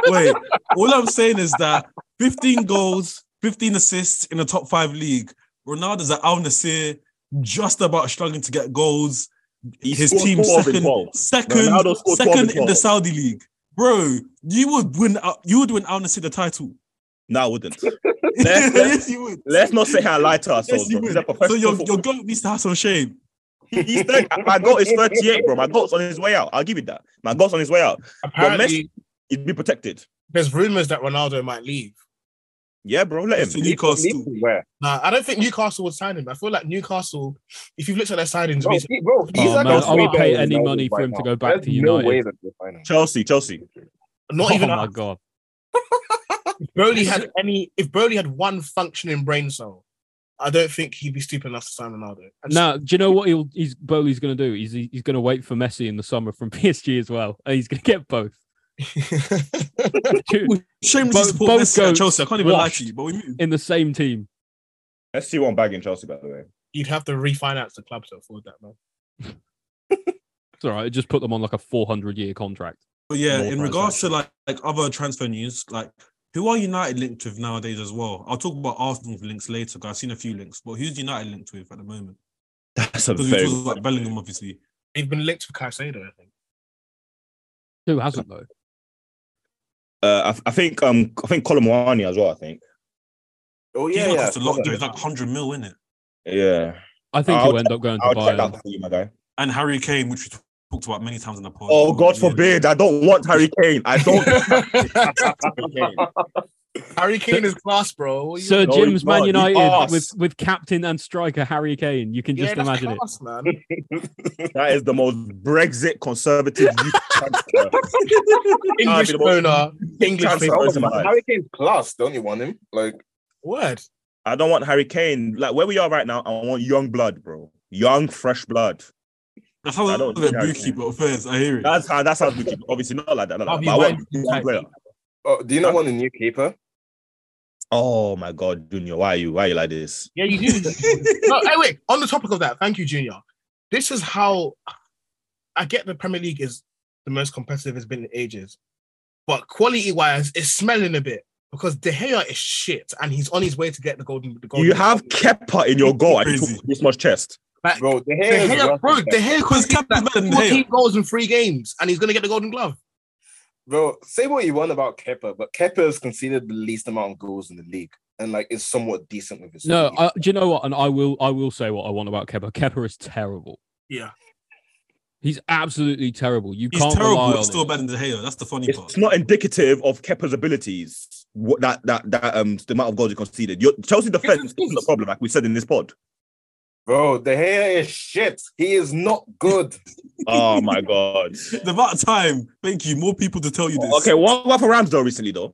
Wait, all I'm saying is that fifteen goals, fifteen assists in the top five league. Ronaldo's at Al Nassr, just about struggling to get goals. He His team second, second, second in the Saudi league. Bro, you would win. Uh, you would win Al Nassr the title. No, I wouldn't. Let's, let's, yes, you would. Let's not say how I lied to ourselves. Yes, so your your goal needs to have some shame. He's thirty. My goal is thirty-eight, bro. My goal's on his way out. I'll give you that. My goal's on his way out. Apparently, he'd be protected. There's rumors that Ronaldo might leave. Yeah, bro. Let him. To Newcastle. Where? Nah, I don't think Newcastle would sign him. I feel like Newcastle. If you've looked at their signings, bro, recently, bro, he's oh, like man, I would pay any money for him to go back There's to United. No way that Chelsea, Chelsea. Not oh, even. Oh my us. god. If Broly had any, if Broly had one functioning brain cell, I don't think he'd be stupid enough to sign Ronaldo. Just... Now, do you know what he'll, he's Boehly's going to do? He's he's going to wait for Messi in the summer from P S G as well. And he's going to get both. Dude, Shame Bo- support both Messi and Chelsea. I can't even lie to you, but we in the same team. Messi won't bag in Chelsea, by the way. You'd have to refinance the club to afford that, man. It's all right. Just put them on like a four hundred year contract. But yeah, More in regards to like, like other transfer news, like. Who are United linked with nowadays as well? I'll talk about Arsenal's links later because I've seen a few links. But who's United linked with at the moment? That's a very... Because like Bellingham, obviously. They've been linked with Caicedo, I think. Who hasn't, though? Uh, I, I think um, I think Colomwani as well, I think. Oh, yeah, yeah. Cost a lot, though. It's like one hundred mil, isn't it? Yeah. I think I'll he'll end up going I'll to Bayern. I'll check that for you, my guy. And Harry Kane, which we talked about many times in the pod. Oh, God forbid. I don't want Harry Kane. I don't want Harry Kane is class, bro. Sir Jim's Man United with, with captain and striker Harry Kane. You can just yeah, imagine class, it. Man. That is the most Brexit conservative English owner. English Harry Kane's class, don't you want him? Like, what? I don't want Harry Kane. Like, where we are right now, I want young blood, bro. Young, fresh blood. That's how I don't that Buki, but first, I hear it. That's how that's how Buki, obviously not like that. Not like that. I want a new player. Oh, do you not want a new keeper? Oh my God, Junior, why are you why are you like this? Yeah, you do. No, hey, wait. On the topic of that, thank you, Junior. This is how I get the Premier League is the most competitive it's been in ages, but quality-wise, it's smelling a bit. Because De Gea is shit, and he's on his way to get the golden. The golden you have Kepa in your goal, and he's this much chest. Like, bro, De Gea, De Gea, bro, De Gea could get fourteen goals in three games, and he's going to get the golden glove. Bro, say what you want about Kepa, but Kepa has conceded the least amount of goals in the league, and like is somewhat decent with his. No, I, do you know what? And I will, I will say what I want about Kepa. Kepa is terrible. Yeah, he's absolutely terrible. You he's can't. He's terrible. But still better than De Gea. That's the funny it's part. It's not indicative of Kepa's abilities. What that that that um the amount of goals he conceded. Your Chelsea defense is the problem, like we said in this pod. Bro, De Gea is shit. He is not good. Oh, my God. It's about time. Thank you. More people to tell you this. Okay, what about for Ramsdale recently, though?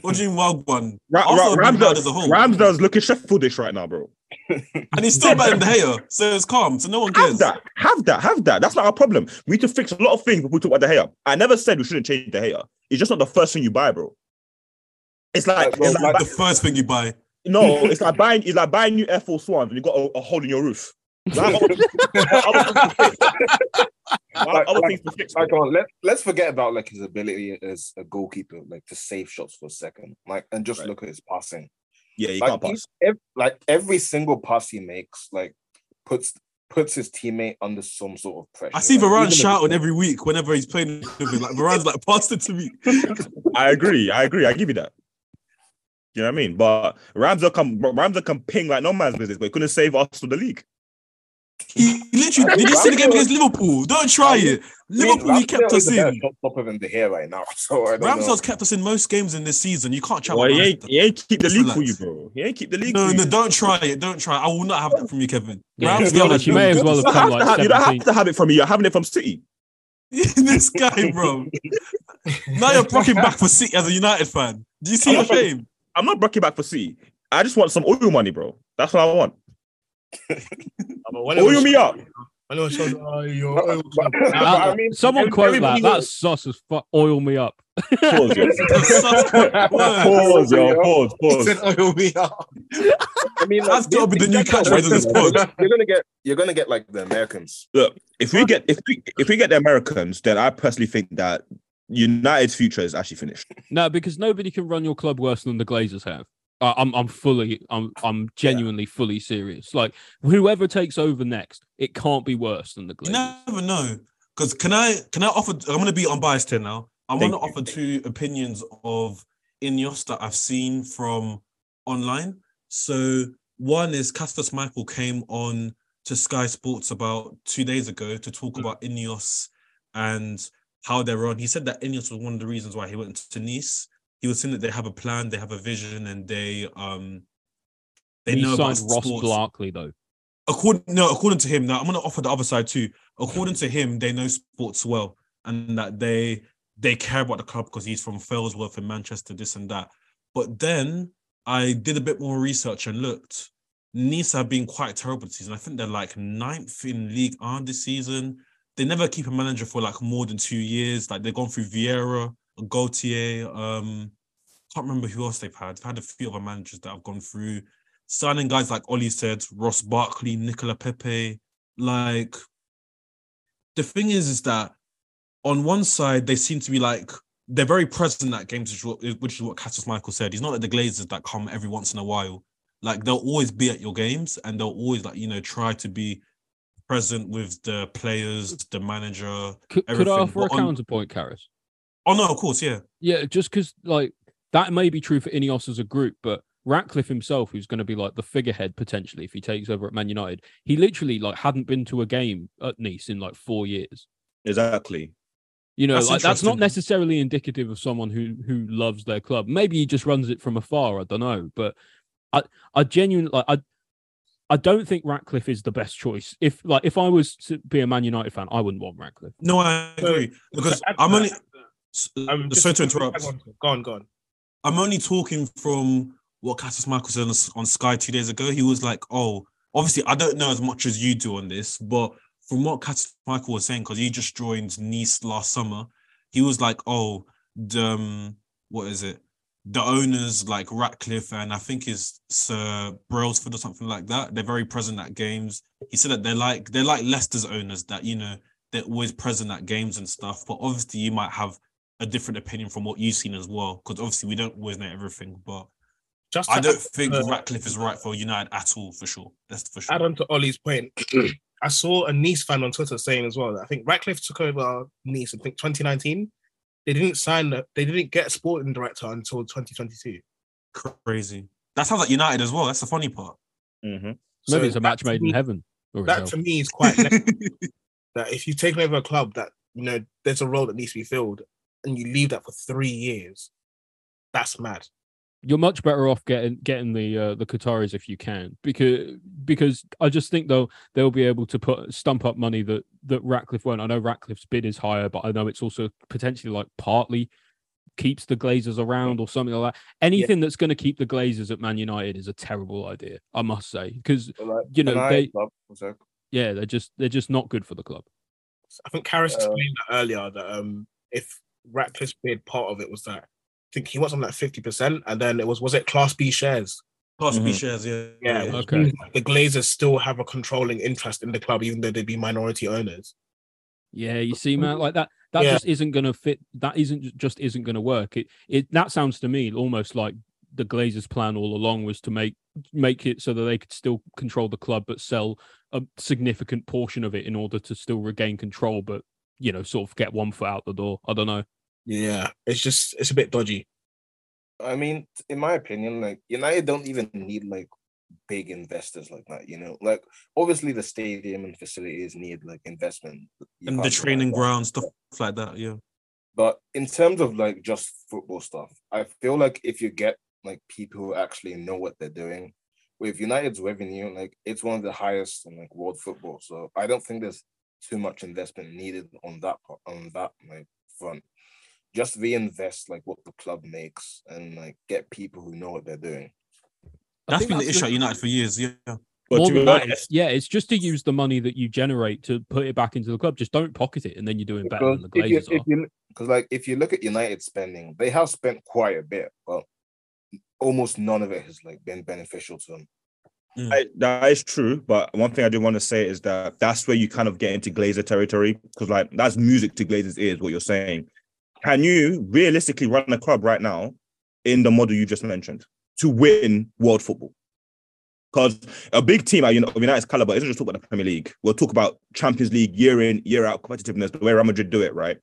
What do you mean, wild one? Ra- Ra- Ramsdale, as a whole. Ramsdale's looking Sheffieldish right now, bro. And he's still better than De Gea, so it's calm, so no one cares. Have that, have that, have that. That's not our problem. We need to fix a lot of things before we talk about De Gea. I never said we shouldn't change De Gea. It's just not the first thing you buy, bro. It's like... Bro, it's like, like the first thing you buy. No, it's like buying it's like buying new Air Force Ones and you got a, a hole in your roof. Like, let's forget about like his ability as a goalkeeper, like to save shots for a second, like and just right. look at his passing. Yeah, he like, can't pass. Ev- like every single pass he makes, like puts puts his teammate under some sort of pressure. I see Varane like, shouting every week whenever he's playing. Like Varane's like, pass it to me. I agree. I agree. I give you that. You know what I mean? But Ramsdale come, Ramsdale come ping like no man's business, but he couldn't save us from the league. He literally, did you see the game against Liverpool? Don't try it. Liverpool, he kept us in. Topper than De Gea right now. So Ramsdale's kept us in most games in this season. You can't try. Well, he, ain't, he ain't keep the league for you, bro. He ain't keep the league. No, for you. No, don't try it. Don't try it. I will not have that from you, Kevin. Yeah, Ramsdale, you may as well have come like seventeen. You don't have to have it from me. You're having it from City. This guy, bro. Now you're rocking back for City as a United fan. Do you see your shame? I'm not breaking back for C. I just want some oil money, bro. That's what I want. Oil me up. Someone quote that. That's sus as fuck. Oil me up. Pause, yo. Pause, yo. Pause, pause. He said oil me up. I mean, that's got to be the new catchphrase of this pod. You're gonna get, you're gonna get like the Americans. Look, if we get, if we, if we get the Americans, then I personally think that United's future is actually finished. No, because nobody can run your club worse than the Glazers have. Uh, I'm, I'm fully, I'm, I'm genuinely yeah. fully serious. Like whoever takes over next, it can't be worse than the Glazers. You never know, because can I, can I offer? I'm going to be unbiased here now. I want to offer two opinions of Ineos that I've seen from online. So one is Castus Michael came on to Sky Sports about two days ago to talk mm-hmm. about Ineos and how they're on. He said that Ineos was one of the reasons why he went to Nice. He was saying that they have a plan, they have a vision, and they um they he know about sports. Ross Barkley, though. According no, according to him, now I'm going to offer the other side too. According to him, they know sports well, and that they they care about the club because he's from Failsworth in Manchester, this and that. But then I did a bit more research and looked. Nice have been quite terrible this season. I think they're like ninth in League One this season. They never keep a manager for like more than two years. Like they've gone through Vieira, Gaultier. Um, can't remember who else they've had. They've had a few other managers that have gone through. Signing guys like Oli said, Ross Barkley, Nicola Pepe. Like the thing is, is that on one side they seem to be like they're very present at games, which is what Castus Michael said. He's not like the Glazers that come every once in a while. Like they'll always be at your games and they'll always like you know try to be present with the players, the manager, could, everything. Could I offer but a on, counterpoint, Karis? Oh, no, of course, yeah. Yeah, just because, like, that may be true for Ineos as a group, but Ratcliffe himself, who's going to be, like, the figurehead, potentially, if he takes over at Man United, he literally, like, hadn't been to a game at Nice in, like, four years. Exactly. You know, that's like, that's not necessarily indicative of someone who who loves their club. Maybe he just runs it from afar, I don't know, but I, I genuinely, like, I... I don't think Ratcliffe is the best choice. If like if I was to be a Man United fan, I wouldn't want Ratcliffe. No, I agree. Because I'm only... I'm just, sorry to interrupt. Go on, go on. I'm only talking from what Castus Michael said on, on Sky two days ago. He was like, oh, obviously, I don't know as much as you do on this, but from what Castus Michael was saying, because he just joined Nice last summer, he was like, oh, the, um, what is it? The owners like Ratcliffe and I think is Sir Brailsford or something like that. They're very present at games. He said that they're like they're like Leicester's owners that you know they're always present at games and stuff. But obviously you might have a different opinion from what you've seen as well because obviously we don't always know everything. But just I don't add, think uh, Ratcliffe is right for United at all for sure. That's for sure. Add on to Ollie's point. I saw a Nice fan on Twitter saying as well that I think Ratcliffe took over Nice. I think twenty nineteen. They didn't sign up. They didn't get a sporting director until twenty twenty-two. Crazy. That sounds like United as well. That's the funny part. Mm-hmm. So maybe it's a match made me, in heaven. That hell. To me is quite that if you've taken over a club that you know there's a role that needs to be filled and you leave that for three years, that's mad. You're much better off getting getting the uh, the Qataris if you can, because because I just think they'll they'll be able to put stump up money that that Ratcliffe won't. I know Ratcliffe's bid is higher, but I know it's also potentially like partly keeps the Glazers around or something like that. Anything yeah. that's going to keep the Glazers at Man United is a terrible idea, I must say, because like, you know they yeah they're just they're just not good for the club. I think Karras explained uh, that earlier that um, if Ratcliffe's bid, part of it was that. I think he was on like fifty percent, and then it was was it Class B shares? Class mm-hmm. B shares, yeah. Yeah, yeah. Okay. The Glazers still have a controlling interest in the club, even though they'd be minority owners. Yeah, you see, man, like that that yeah. just isn't going to fit. That isn't just isn't going to work. It it that sounds to me almost like the Glazers' plan all along was to make make it so that they could still control the club, but sell a significant portion of it in order to still regain control, but you know, sort of get one foot out the door. I don't know. Yeah, it's just, it's a bit dodgy. I mean, in my opinion, like, United don't even need, like, big investors like that, you know? Like, obviously the stadium and facilities need, like, investment. And the training ground, stuff like that, yeah. But in terms of, like, just football stuff, I feel like if you get, like, people who actually know what they're doing, with United's revenue, like, it's one of the highest in, like, world football. So I don't think there's too much investment needed on that, on that, like, front. Just reinvest like what the club makes and like get people who know what they're doing. That's been the issue at United for years, yeah. More than that, it's, yeah, it's just to use the money that you generate to put it back into the club. Just don't pocket it, and then you're doing better than the Glazers are. Because like if you look at United spending, they have spent quite a bit, but almost none of it has like been beneficial to them. Mm. I, that is true, but one thing I do want to say is that that's where you kind of get into Glazer territory, because like that's music to Glazers' ears. What you're saying. Can you realistically run a club right now in the model you just mentioned to win world football? Because a big team at United's calibre isn't just talk about the Premier League. We'll talk about Champions League year in, year out, competitiveness, the way Real Madrid do it, right?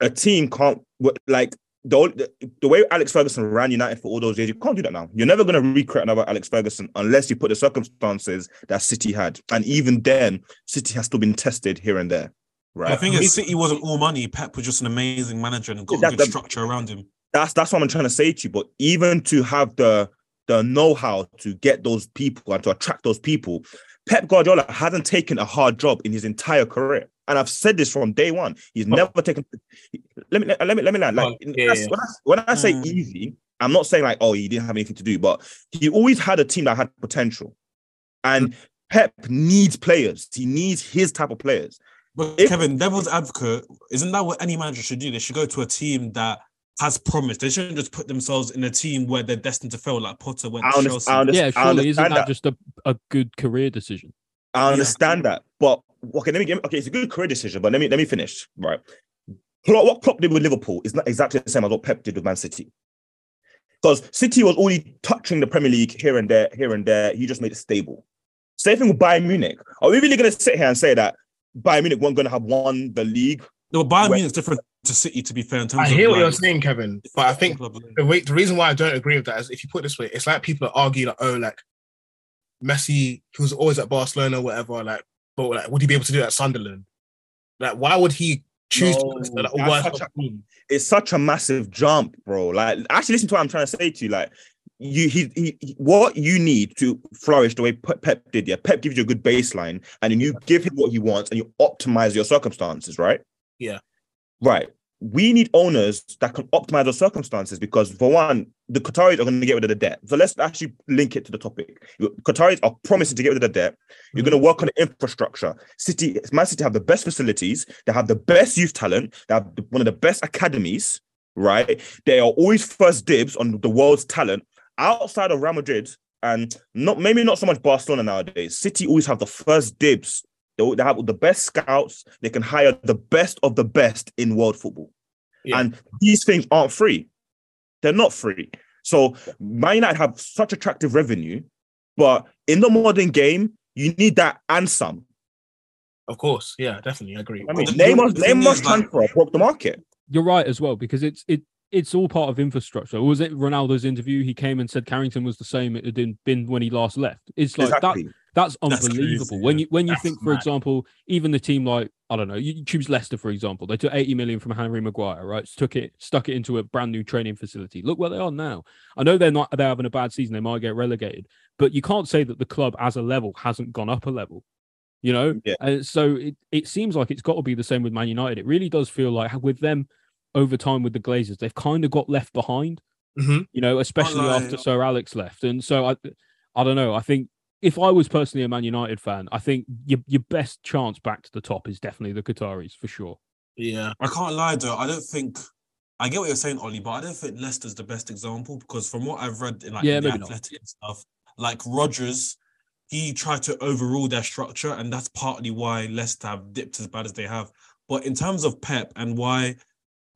A team can't, like, the, the way Alex Ferguson ran United for all those years, you can't do that now. You're never going to recreate another Alex Ferguson unless you put the circumstances that City had. And even then, City has still been tested here and there. Right. I think if City wasn't all money, Pep was just an amazing manager and got that, a good that, structure around him. That's that's what I'm trying to say to you. But even to have the the know-how to get those people and to attract those people, Pep Guardiola hasn't taken a hard job in his entire career. And I've said this from day one. He's oh. never taken. Let me let, let me let me land. Like oh, yeah, when, I, when, I, when I say um, easy, I'm not saying like oh he didn't have anything to do, but he always had a team that had potential. And Pep needs players. He needs his type of players. But if, Kevin, devil's advocate, isn't that what any manager should do? They should go to a team that has promise. They shouldn't just put themselves in a team where they're destined to fail, like Potter went to Chelsea. Yeah, surely isn't that, that just a, a good career decision? I understand yeah. that, but okay, let me okay, it's a good career decision, but let me let me finish. Right, what Klopp did with Liverpool is not exactly the same as what Pep did with Man City, because City was only touching the Premier League here and there, here and there. He just made it stable. Same thing with Bayern Munich. Are we really going to sit here and say that Bayern Munich weren't going to have won the league? No, Bayern Munich's different to City, to be fair. In terms I hear of what you're saying, Kevin, but I think the, way, the reason why I don't agree with that is if you put it this way, it's like people argue that, oh, like, Messi, who was always at Barcelona or whatever, like, but like, would he be able to do that at Sunderland? Like, why would he choose no, to do that or work such a, it's such a massive jump, bro. Like, actually, listen to what I'm trying to say to you. Like, You he, he what you need to flourish the way Pep did. Yeah, Pep gives you a good baseline, and then you give him what he wants, and you optimize your circumstances. Right? Yeah. Right. We need owners that can optimize their circumstances because, for one, the Qataris are going to get rid of the debt. So let's actually link it to the topic. Qataris are promising to get rid of the debt. You're mm-hmm. going to work on the infrastructure. City, Man City have the best facilities. They have the best youth talent. They have one of the best academies. Right? They are always first dibs on the world's talent. Outside of Real Madrid, and not maybe not so much Barcelona nowadays, City always have the first dibs. They, they have the best scouts. They can hire the best of the best in world football. Yeah. And these things aren't free. They're not free. So Man United have such attractive revenue, but in the modern game, you need that and some. Of course. Yeah, definitely. I agree. I mean, Neymar's Neymar's transfer broke the market. You're right as well, because it's... it. It's all part of infrastructure. Was it Ronaldo's interview? He came and said Carrington was the same it had been when he last left. It's like exactly. that. That's unbelievable. That's when you when you That's think, for mad. example, even the team like, I don't know, you choose Leicester, for example. They took eighty million from Harry Maguire, right? Took it, stuck it into a brand new training facility. Look where they are now. I know they're not, they're having a bad season. They might get relegated, but you can't say that the club as a level hasn't gone up a level. You know, yeah. And so it, it seems like it's got to be the same with Man United. It really does feel like with them over time with the Glazers, they've kind of got left behind, mm-hmm. you know, especially oh, no, after no. Sir Alex left. And so I, I don't know. I think if I was personally a Man United fan, I think your your best chance back to the top is definitely the Qataris for sure. Yeah, I can't lie though. I don't think I get what you're saying, Ollie, but I don't think Leicester's the best example because from what I've read in like yeah, the Athletic and stuff, like Rodgers. He tried to overrule their structure, and that's partly why Leicester have dipped as bad as they have. But in terms of Pep and why,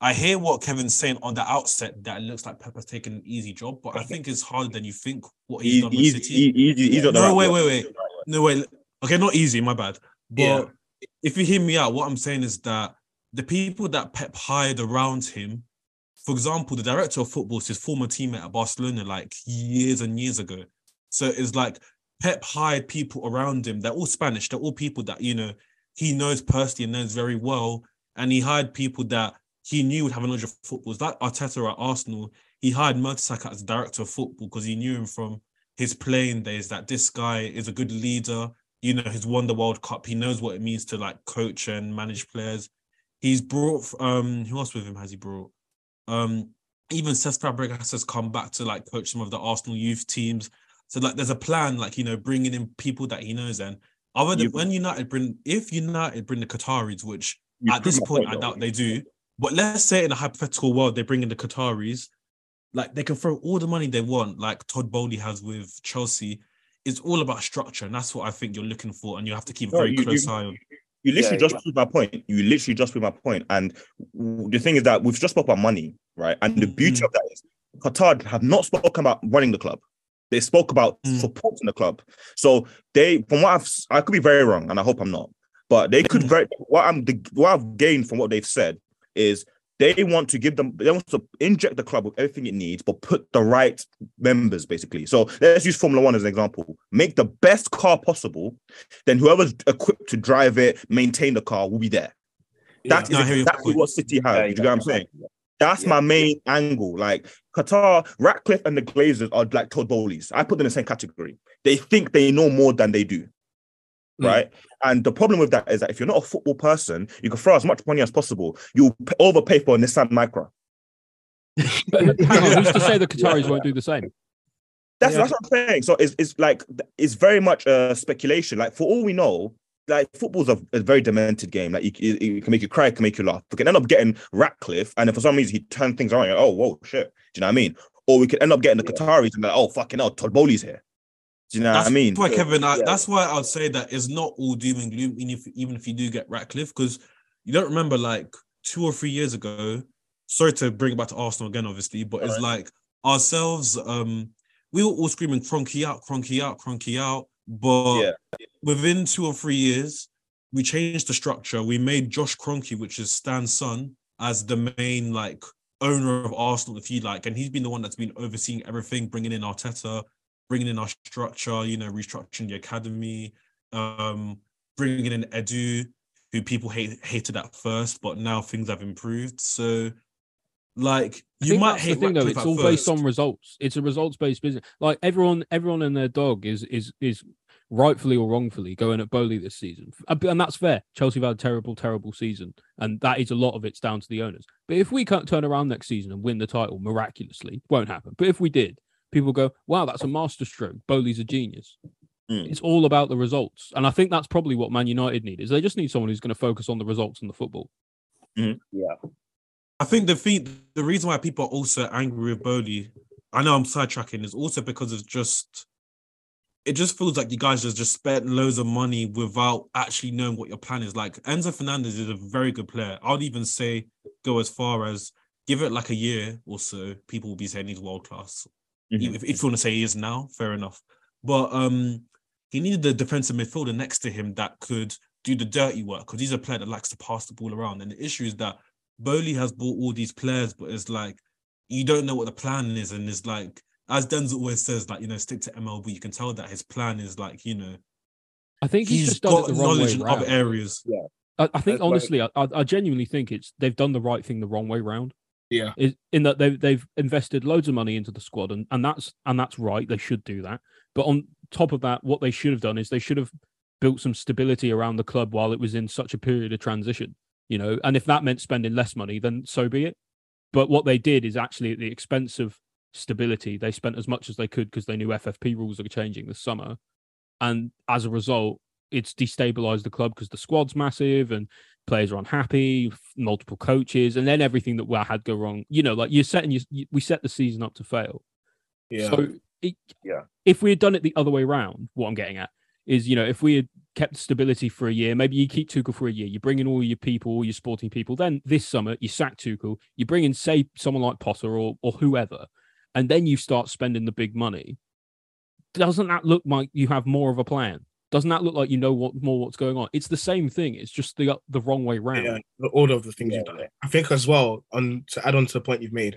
I hear what Kevin's saying on the outset that it looks like Pep has taken an easy job, but I think it's harder than you think what he's, he's done with City. He, he, he's, he's no, right wait, wait, wait. No, wait. Okay, not easy, my bad. But yeah. if you hear me out, what I'm saying is that the people that Pep hired around him, for example, the director of football is his former teammate at Barcelona like years and years ago. So it's like, Pep hired people around him. They're all Spanish. They're all people that, you know, he knows personally and knows very well. And he hired people that he knew would have a knowledge of football. It's like Arteta at Arsenal. He hired Mudryk Saka as director of football because he knew him from his playing days that this guy is a good leader. You know, he's won the World Cup. He knows what it means to, like, coach and manage players. He's brought... Um, who else with him has he brought? Um, even Cesc Fabregas has come back to, like, coach some of the Arsenal youth teams. So, like, there's a plan, like, you know, bringing in people that he knows. And other than when United bring, if United bring the Qataris, which at this point, I doubt they do, but let's say in a hypothetical world, they bring in the Qataris, like, they can throw all the money they want, like Todd Boehly has with Chelsea. It's all about structure. And that's what I think you're looking for. And you have to keep a very close eye on. You literally yeah, just yeah. proved my point. You literally just proved my point. And the thing is that we've just spoken about money, right? And the beauty mm-hmm. of that is Qatar have not spoken about running the club. They spoke about mm. supporting the club. So they, from what I've, I could be very wrong, and I hope I'm not, but they could very, what I'm, what I've gained from what they've said is they want to give them, they want to inject the club with everything it needs, but put the right members, basically. So let's use Formula One as an example. Make the best car possible, then whoever's equipped to drive it, maintain the car, will be there. Yeah, that is exactly what City have. Yeah, you know what I'm saying? That's yeah. my main angle. Like Qatar, Ratcliffe and the Glazers are like Todd Boehly's. I put them in the same category. They think they know more than they do. Mm. Right? And the problem with that is that if you're not a football person, you can throw as much money as possible. You'll overpay for Nissan Micra. But hang on, who's to say the Qataris yeah. won't do the same? That's, yeah. that's what I'm saying. So it's, it's like, it's very much uh, speculation. Like for all we know, like football's a, a very demented game. Like it, it, it can make you cry, it can make you laugh. We can end up getting Ratcliffe, and then for some reason he turned things around. Like, oh, whoa, shit. Do you know what I mean? Or we could end up getting the Qataris and be like, oh, fucking hell, Todd Boehly's here. Do you know that's what I mean? Why, Kevin, yeah. I, that's why I would say that it's not all doom and gloom, even if, even if you do get Ratcliffe, because you don't remember like two or three years ago. Sorry to bring it back to Arsenal again, obviously, but all it's right. like ourselves. Um, we were all screaming Kroenke out, Kroenke out, Kroenke out. But yeah. within two or three years, we changed the structure. We made Josh Kroenke, which is Stan's son, as the main like owner of Arsenal, if you like. And he's been the one that's been overseeing everything, bringing in Arteta, bringing in our structure, you know, restructuring the academy, um, bringing in Edu, who people hate, hated at first, but now things have improved. So... Like you might hate the thing though, it's all based on results. It's a results-based business. Like everyone, everyone and their dog is is is rightfully or wrongfully going at Boehly this season, and that's fair. Chelsea have had a terrible, terrible season, and that is a lot of it's down to the owners. But if we can't turn around next season and win the title miraculously, won't happen. But if we did, people go, "Wow, that's a masterstroke. Boehly's a genius." Mm. It's all about the results, and I think that's probably what Man United need is they just need someone who's going to focus on the results and the football. Mm. Yeah. I think the thing, the reason why people are also angry with Boehly, I know I'm sidetracking, is also because it's just, it just feels like you guys just, just spent loads of money without actually knowing what your plan is. Like Enzo Fernandez is a very good player. I would even say go as far as give it like a year or so. People will be saying he's world class. Mm-hmm. If, if you want to say he is now, fair enough. But um, he needed a defensive midfielder next to him that could do the dirty work because he's a player that likes to pass the ball around. And the issue is that Boehly has bought all these players, but it's like you don't know what the plan is, and it's like as Denzel always says, like you know, stick to M L B. You can tell that his plan is like you know I think he's, he's just done got it the wrong knowledge way in other areas. Yeah. I, I think, That's honestly, right. I, I genuinely think it's they've done the right thing the wrong way round. Yeah. It, in that they've, they've invested loads of money into the squad, and, and that's and that's right. They should do that. But on top of that, what they should have done is they should have built some stability around the club while it was in such a period of transition. You know, and if that meant spending less money, then so be it. But what they did is actually at the expense of stability. They spent as much as they could because they knew F F P rules are changing this summer. And as a result, it's destabilized the club because the squad's massive and players are unhappy, multiple coaches, and then everything that we had go wrong. You know, like you're setting, you, you, we set the season up to fail. Yeah. So it, yeah. if we had done it the other way around, what I'm getting at is, you know, if we had kept stability for a year, maybe you keep Tuchel for a year, you bring in all your people, all your sporting people, then this summer you sack Tuchel, you bring in, say, someone like Potter or or whoever, and then you start spending the big money. Doesn't that look like you have more of a plan? Doesn't that look like you know what more what's going on? It's the same thing. It's just the the wrong way round. Yeah, the order of the things yeah. you've done. I think as well, on to add on to the point you've made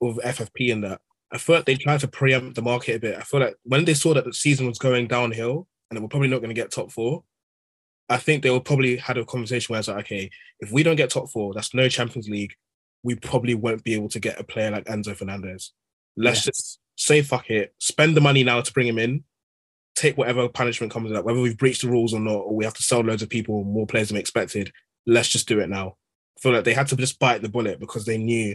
with F F P and that, I feel like they tried to preempt the market a bit. I feel like when they saw that the season was going downhill and they were probably not going to get top four, I think they will probably had a conversation where it's like, okay, if we don't get top four, that's no Champions League. We probably won't be able to get a player like Enzo Fernandez. Let's yeah. just say fuck it, spend the money now to bring him in, take whatever punishment comes up, whether we've breached the rules or not, or we have to sell loads of people, more players than expected. Let's just do it now. I feel like they had to just bite the bullet because they knew.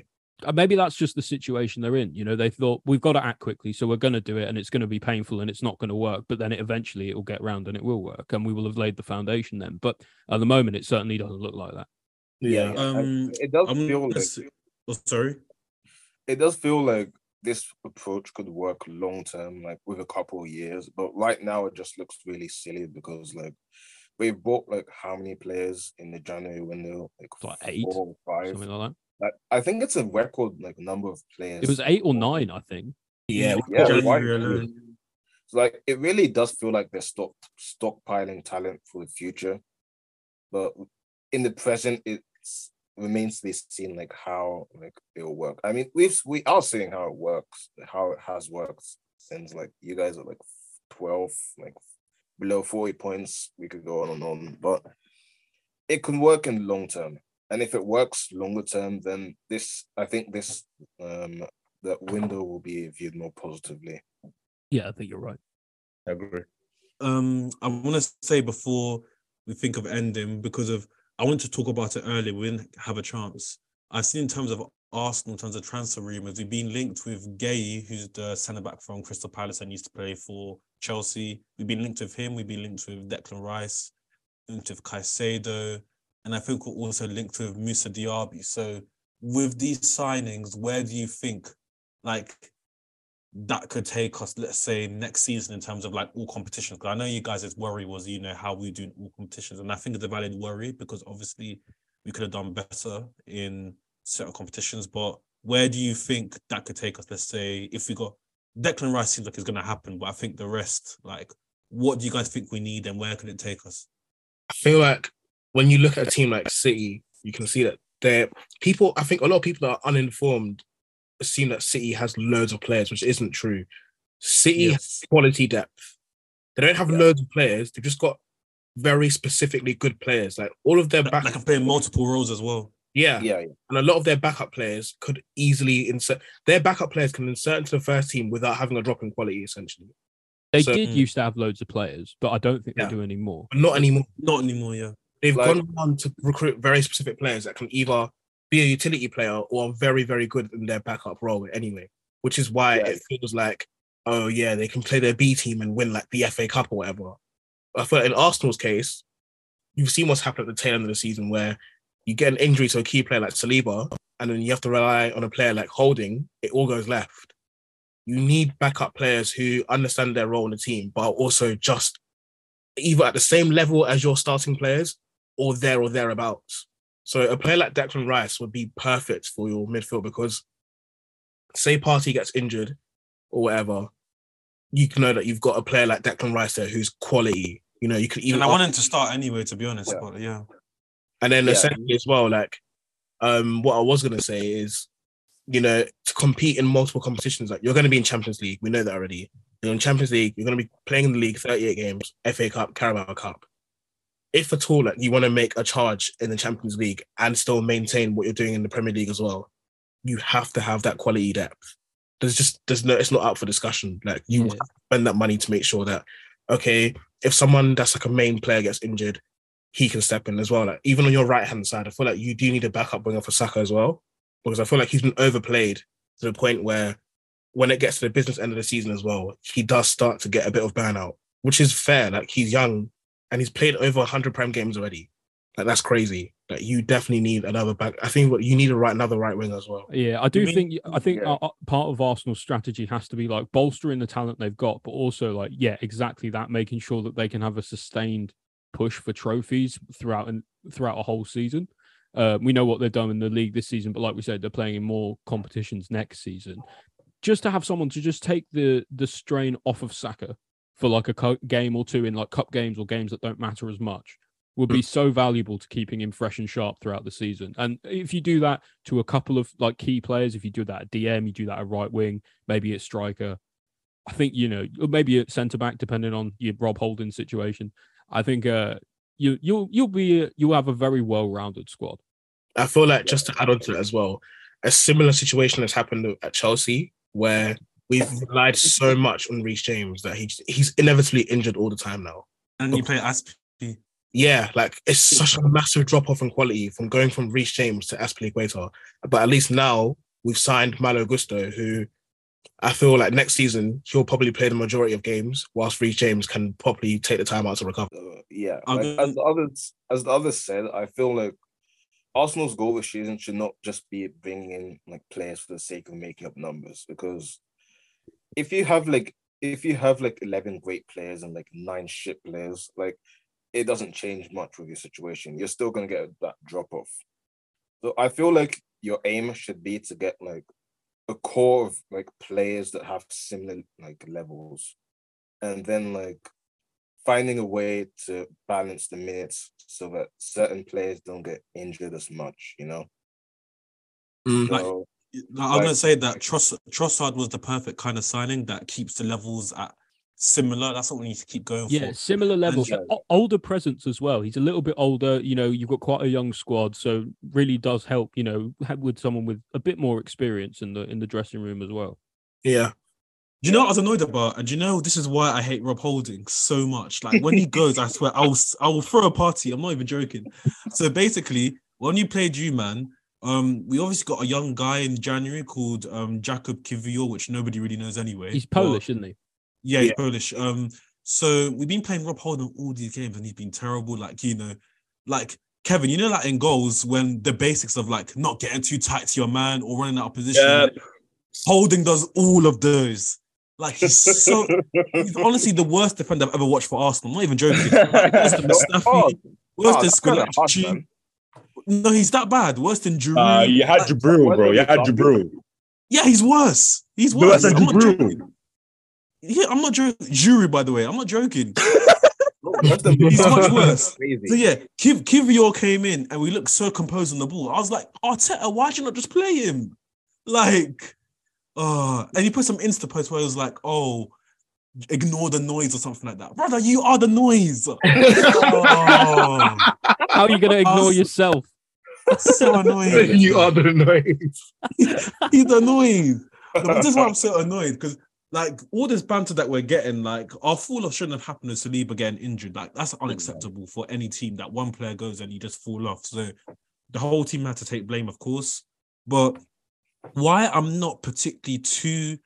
Maybe that's just the situation they're in. You know, they thought, we've got to act quickly, so we're going to do it, and it's going to be painful, and it's not going to work, but then it eventually it will get round and it will work, and we will have laid the foundation then. But at the moment, it certainly doesn't look like that. Yeah. yeah. Um, it does um, feel like... Oh, sorry? It does feel like this approach could work long term, like with a couple of years. But right now, it just looks really silly because, like, we bought like how many players in the January window? Like, like four eight, or five, something like that. Like, I think it's a record like number of players. It was eight or nine, I think. Yeah, yeah. yeah right. So, like, it really does feel like they're stock stockpiling talent for the future, but in the present, it's. Remains to be seen, like how like it will work. I mean, we've we are seeing how it works, how it has worked since like you guys are like twelve, like below forty points. We could go on and on, but it can work in long term. And if it works longer term, then this, I think, this um that window will be viewed more positively. Yeah, I think you're right. I agree. Um, I want to say before we think of ending, because of. I wanted to talk about it earlier. We didn't have a chance. I've seen in terms of Arsenal, in terms of transfer rumours, we've been linked with Gueye, who's the centre-back from Crystal Palace and used to play for Chelsea. We've been linked with him. We've been linked with Declan Rice, linked with Caicedo, and I think we're also linked with Moussa Diaby. So with these signings, where do you think like that could take us, let's say, next season in terms of like all competitions? Because I know you guys' worry was, you know, how we do in all competitions. And I think it's a valid worry because obviously we could have done better in certain competitions. But where do you think that could take us? Let's say if we got Declan Rice, seems like it's going to happen. But I think the rest, like, what do you guys think we need and where could it take us? I feel like when you look at a team like City, you can see that they're people, I think a lot of people are uninformed. Assume that City has loads of players, which isn't true. City yes. has quality depth. They don't have yeah. loads of players. They've just got very specifically good players. Like all of their backup... Like I'm playing multiple roles as well. Yeah. yeah. yeah. And a lot of their backup players could easily insert... Their backup players can insert into the first team without having a drop in quality, essentially. They so, did mm. used to have loads of players, but I don't think yeah. they do anymore. But not anymore. Not anymore, yeah. They've like, gone on to recruit very specific players that can either... be a utility player or very, very good in their backup role anyway, which is why yeah. it feels like, oh yeah, they can play their B team and win like the F A Cup or whatever. I feel like in Arsenal's case, you've seen what's happened at the tail end of the season where you get an injury to a key player like Saliba and then you have to rely on a player like Holding, it all goes left. You need backup players who understand their role in the team, but are also just either at the same level as your starting players or there or thereabouts. So a player like Declan Rice would be perfect for your midfield because say Partey gets injured or whatever, you can know that you've got a player like Declan Rice there who's quality. You know, you could even... And I want him to start anyway, to be honest, yeah. but yeah. And then yeah. essentially as well, like, um, what I was going to say is, you know, to compete in multiple competitions, like you're going to be in Champions League. We know that already. You're in Champions League. You're going to be playing in the league thirty-eight games, F A Cup, Carabao Cup. If at all, like, you want to make a charge in the Champions League and still maintain what you're doing in the Premier League as well, you have to have that quality depth. There's just, there's no, it's not up for discussion. Like, you yeah. have to spend that money to make sure that, okay, if someone that's like a main player gets injured, he can step in as well. Like, even on your right-hand side, I feel like you do need a backup winger for Saka as well, because I feel like he's been overplayed to the point where when it gets to the business end of the season as well, he does start to get a bit of burnout, which is fair. Like, he's young and he's played over one hundred Prem games already. Like, that's crazy. Like, you definitely need another back. I think what you need a right, another right winger as well. Yeah, I do you think mean? I think yeah. our, part of Arsenal's strategy has to be like bolstering the talent they've got, but also like, yeah, exactly that, making sure that they can have a sustained push for trophies throughout and throughout a whole season. Uh, we know what they've done in the league this season, but like we said, they're playing in more competitions next season. Just to have someone to just take the the strain off of Saka for like a co- game or two in like cup games or games that don't matter as much would be so valuable to keeping him fresh and sharp throughout the season. And if you do that to a couple of like key players, if you do that at D M, you do that at right wing, maybe at striker, I think, you know, maybe at centre back, depending on your Rob Holding situation, I think uh, you you'll you'll be you'll have a very well-rounded squad. I feel like, just to add on to that as well, a similar situation has happened at Chelsea, where we've relied so much on Reece James that he he's inevitably injured all the time now. And but, you play Aspie. Yeah, like, it's such a massive drop-off in quality from going from Reece James to Aspilicueta. But at least now we've signed Malo Gusto, who I feel like next season he'll probably play the majority of games, whilst Reece James can probably take the time out to recover. Uh, yeah, like, um, as the others as the others said, I feel like Arsenal's goal this season should not just be bringing in like players for the sake of making up numbers, because if you have like if you have like eleven great players and like nine shit players, like, it doesn't change much with your situation. You're still going to get that drop-off. So I feel like your aim should be to get like a core of like players that have similar like levels, and then like finding a way to balance the minutes so that certain players don't get injured as much, you know? Mm, so, like, I'm going to say that Tross- Trossard was the perfect kind of signing that keeps the levels at similar. That's what we need to keep going yeah, for. Yeah, similar levels. And, yeah. Older presence as well. He's a little bit older. You know, you've got quite a young squad, so really does help, you know, with someone with a bit more experience in the in the dressing room as well. Yeah. Do you know what I was annoyed about? And do you know this is why I hate Rob Holding so much? Like, when he goes, I swear, I will, I will throw a party. I'm not even joking. So basically, when you played you, man, Um, we obviously got a young guy in January called um, Jakub Kiwior, which nobody really knows anyway. He's Polish, but, isn't he? Yeah, he's yeah. Polish. Um, so we've been playing Rob Holding all these games, and he's been terrible. Like, you know, like Kevin, you know, like in goals, when the basics of like not getting too tight to your man or running out of position, yeah. Holding does all of those. Like, he's so he's honestly the worst defender I've ever watched for Arsenal. I'm not even joking. Like, worse than Mustafi, oh, worse oh, than Squillage. No, he's that bad. Worse than Giroud. Uh, you had Giroud, bro. You had Giroud. Yeah, he's worse. He's worse. No, I'm not joking. Yeah, I'm not joking. Giroud, by the way, I'm not joking. He's much worse. So yeah, Kiv- Kivior came in and we looked so composed on the ball. I was like, Arteta, why did you not just play him? Like, uh, and he put some Insta post where it was like, oh, ignore the noise or something like that. Brother, you are the noise. Oh. How are you going to ignore was... yourself? That's so annoying. You are the noise. He's the noise. No, this is why I'm so annoyed, because like all this banter that we're getting, like our fall off shouldn't have happened with Saliba getting injured. Like, that's unacceptable for any team, that one player goes and you just fall off. So the whole team had to take blame, of course. But why I'm not particularly too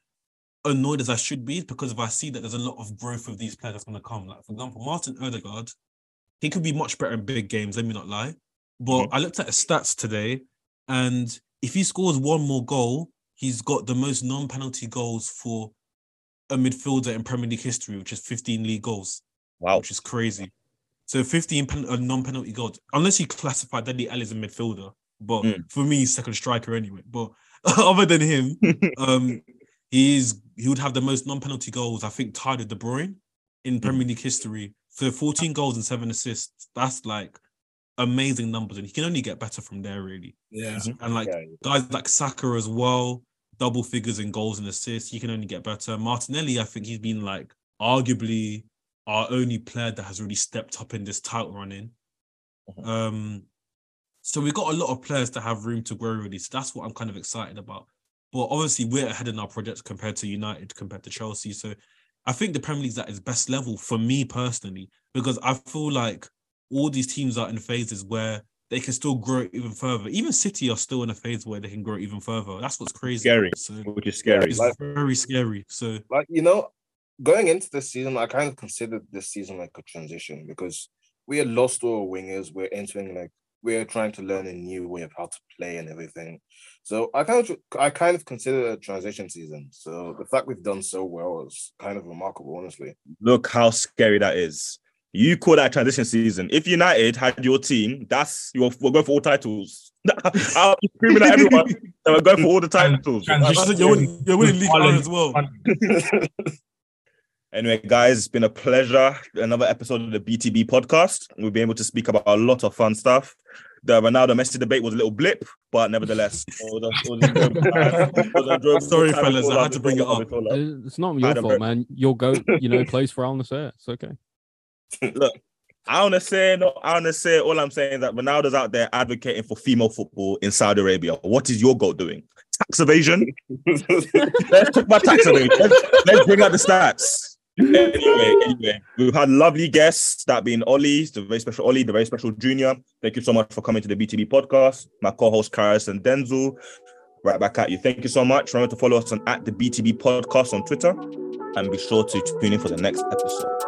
annoyed as I should be is because if I see that there's a lot of growth of these players that's going to come. Like, for example, Martin Odegaard, he could be much better in big games, let me not lie. But mm-hmm. I looked at his stats today, and if he scores one more goal, he's got the most non-penalty goals for a midfielder in Premier League history, which is fifteen league goals. Wow. Which is crazy. So fifteen pen- uh, non-penalty goals, unless you classify Dele Alli as a midfielder. But mm. for me, he's second striker anyway. But other than him, um, he's, he would have the most non-penalty goals, I think, tied with De Bruyne in Premier League history. So fourteen goals and seven assists, that's like amazing numbers. And he can only get better from there, really. Yeah. And like guys like Saka as well, double figures in goals and assists. He can only get better. Martinelli, I think he's been like arguably our only player that has really stepped up in this title running. Mm-hmm. Um, so we've got a lot of players that have room to grow, really. So that's what I'm kind of excited about. But obviously, we're ahead in our projects compared to United, compared to Chelsea. So I think the Premier League's at its best level for me personally, because I feel like all these teams are in phases where they can still grow even further. Even City are still in a phase where they can grow even further. That's what's crazy. Scary, so, which is scary. It's like, very scary. So, like, you know, going into this season, I kind of considered this season like a transition, because we had lost all our wingers. We're entering like we're trying to learn a new way of how to play and everything. So I kind of I kind of consider it a transition season. So the fact we've done so well is kind of remarkable, honestly. Look how scary that is. You call that transition season. If United had your team, that's you're we're going for all titles. I'll be screaming at everyone that we're going for all the titles. You're winning, you're winning league one as well. Anyway, guys, it's been a pleasure. Another episode of the B T B podcast. We'll be able to speak about a lot of fun stuff. The Ronaldo Messi debate was a little blip, but nevertheless, all the, all the, all the, all the, sorry, fellas, I had to bring it up. It's not your fault, man. You'll go, you know, place for Al Nassr. It's okay. Look, I want to say, no, I want to say, all I'm saying is that Ronaldo's out there advocating for female football in Saudi Arabia. What is your goal doing? Tax evasion? Let's talk about tax evasion. Let's, let's bring out the stats. Anyway, anyway, we've had lovely guests, that being Ollie, the very special Ollie, the very special Junior. Thank you so much for coming to the B T B podcast. My co-host, Karis and Denzel, right back at you. Thank you so much. Remember to follow us on at the B T B podcast on Twitter, and be sure to tune in for the next episode.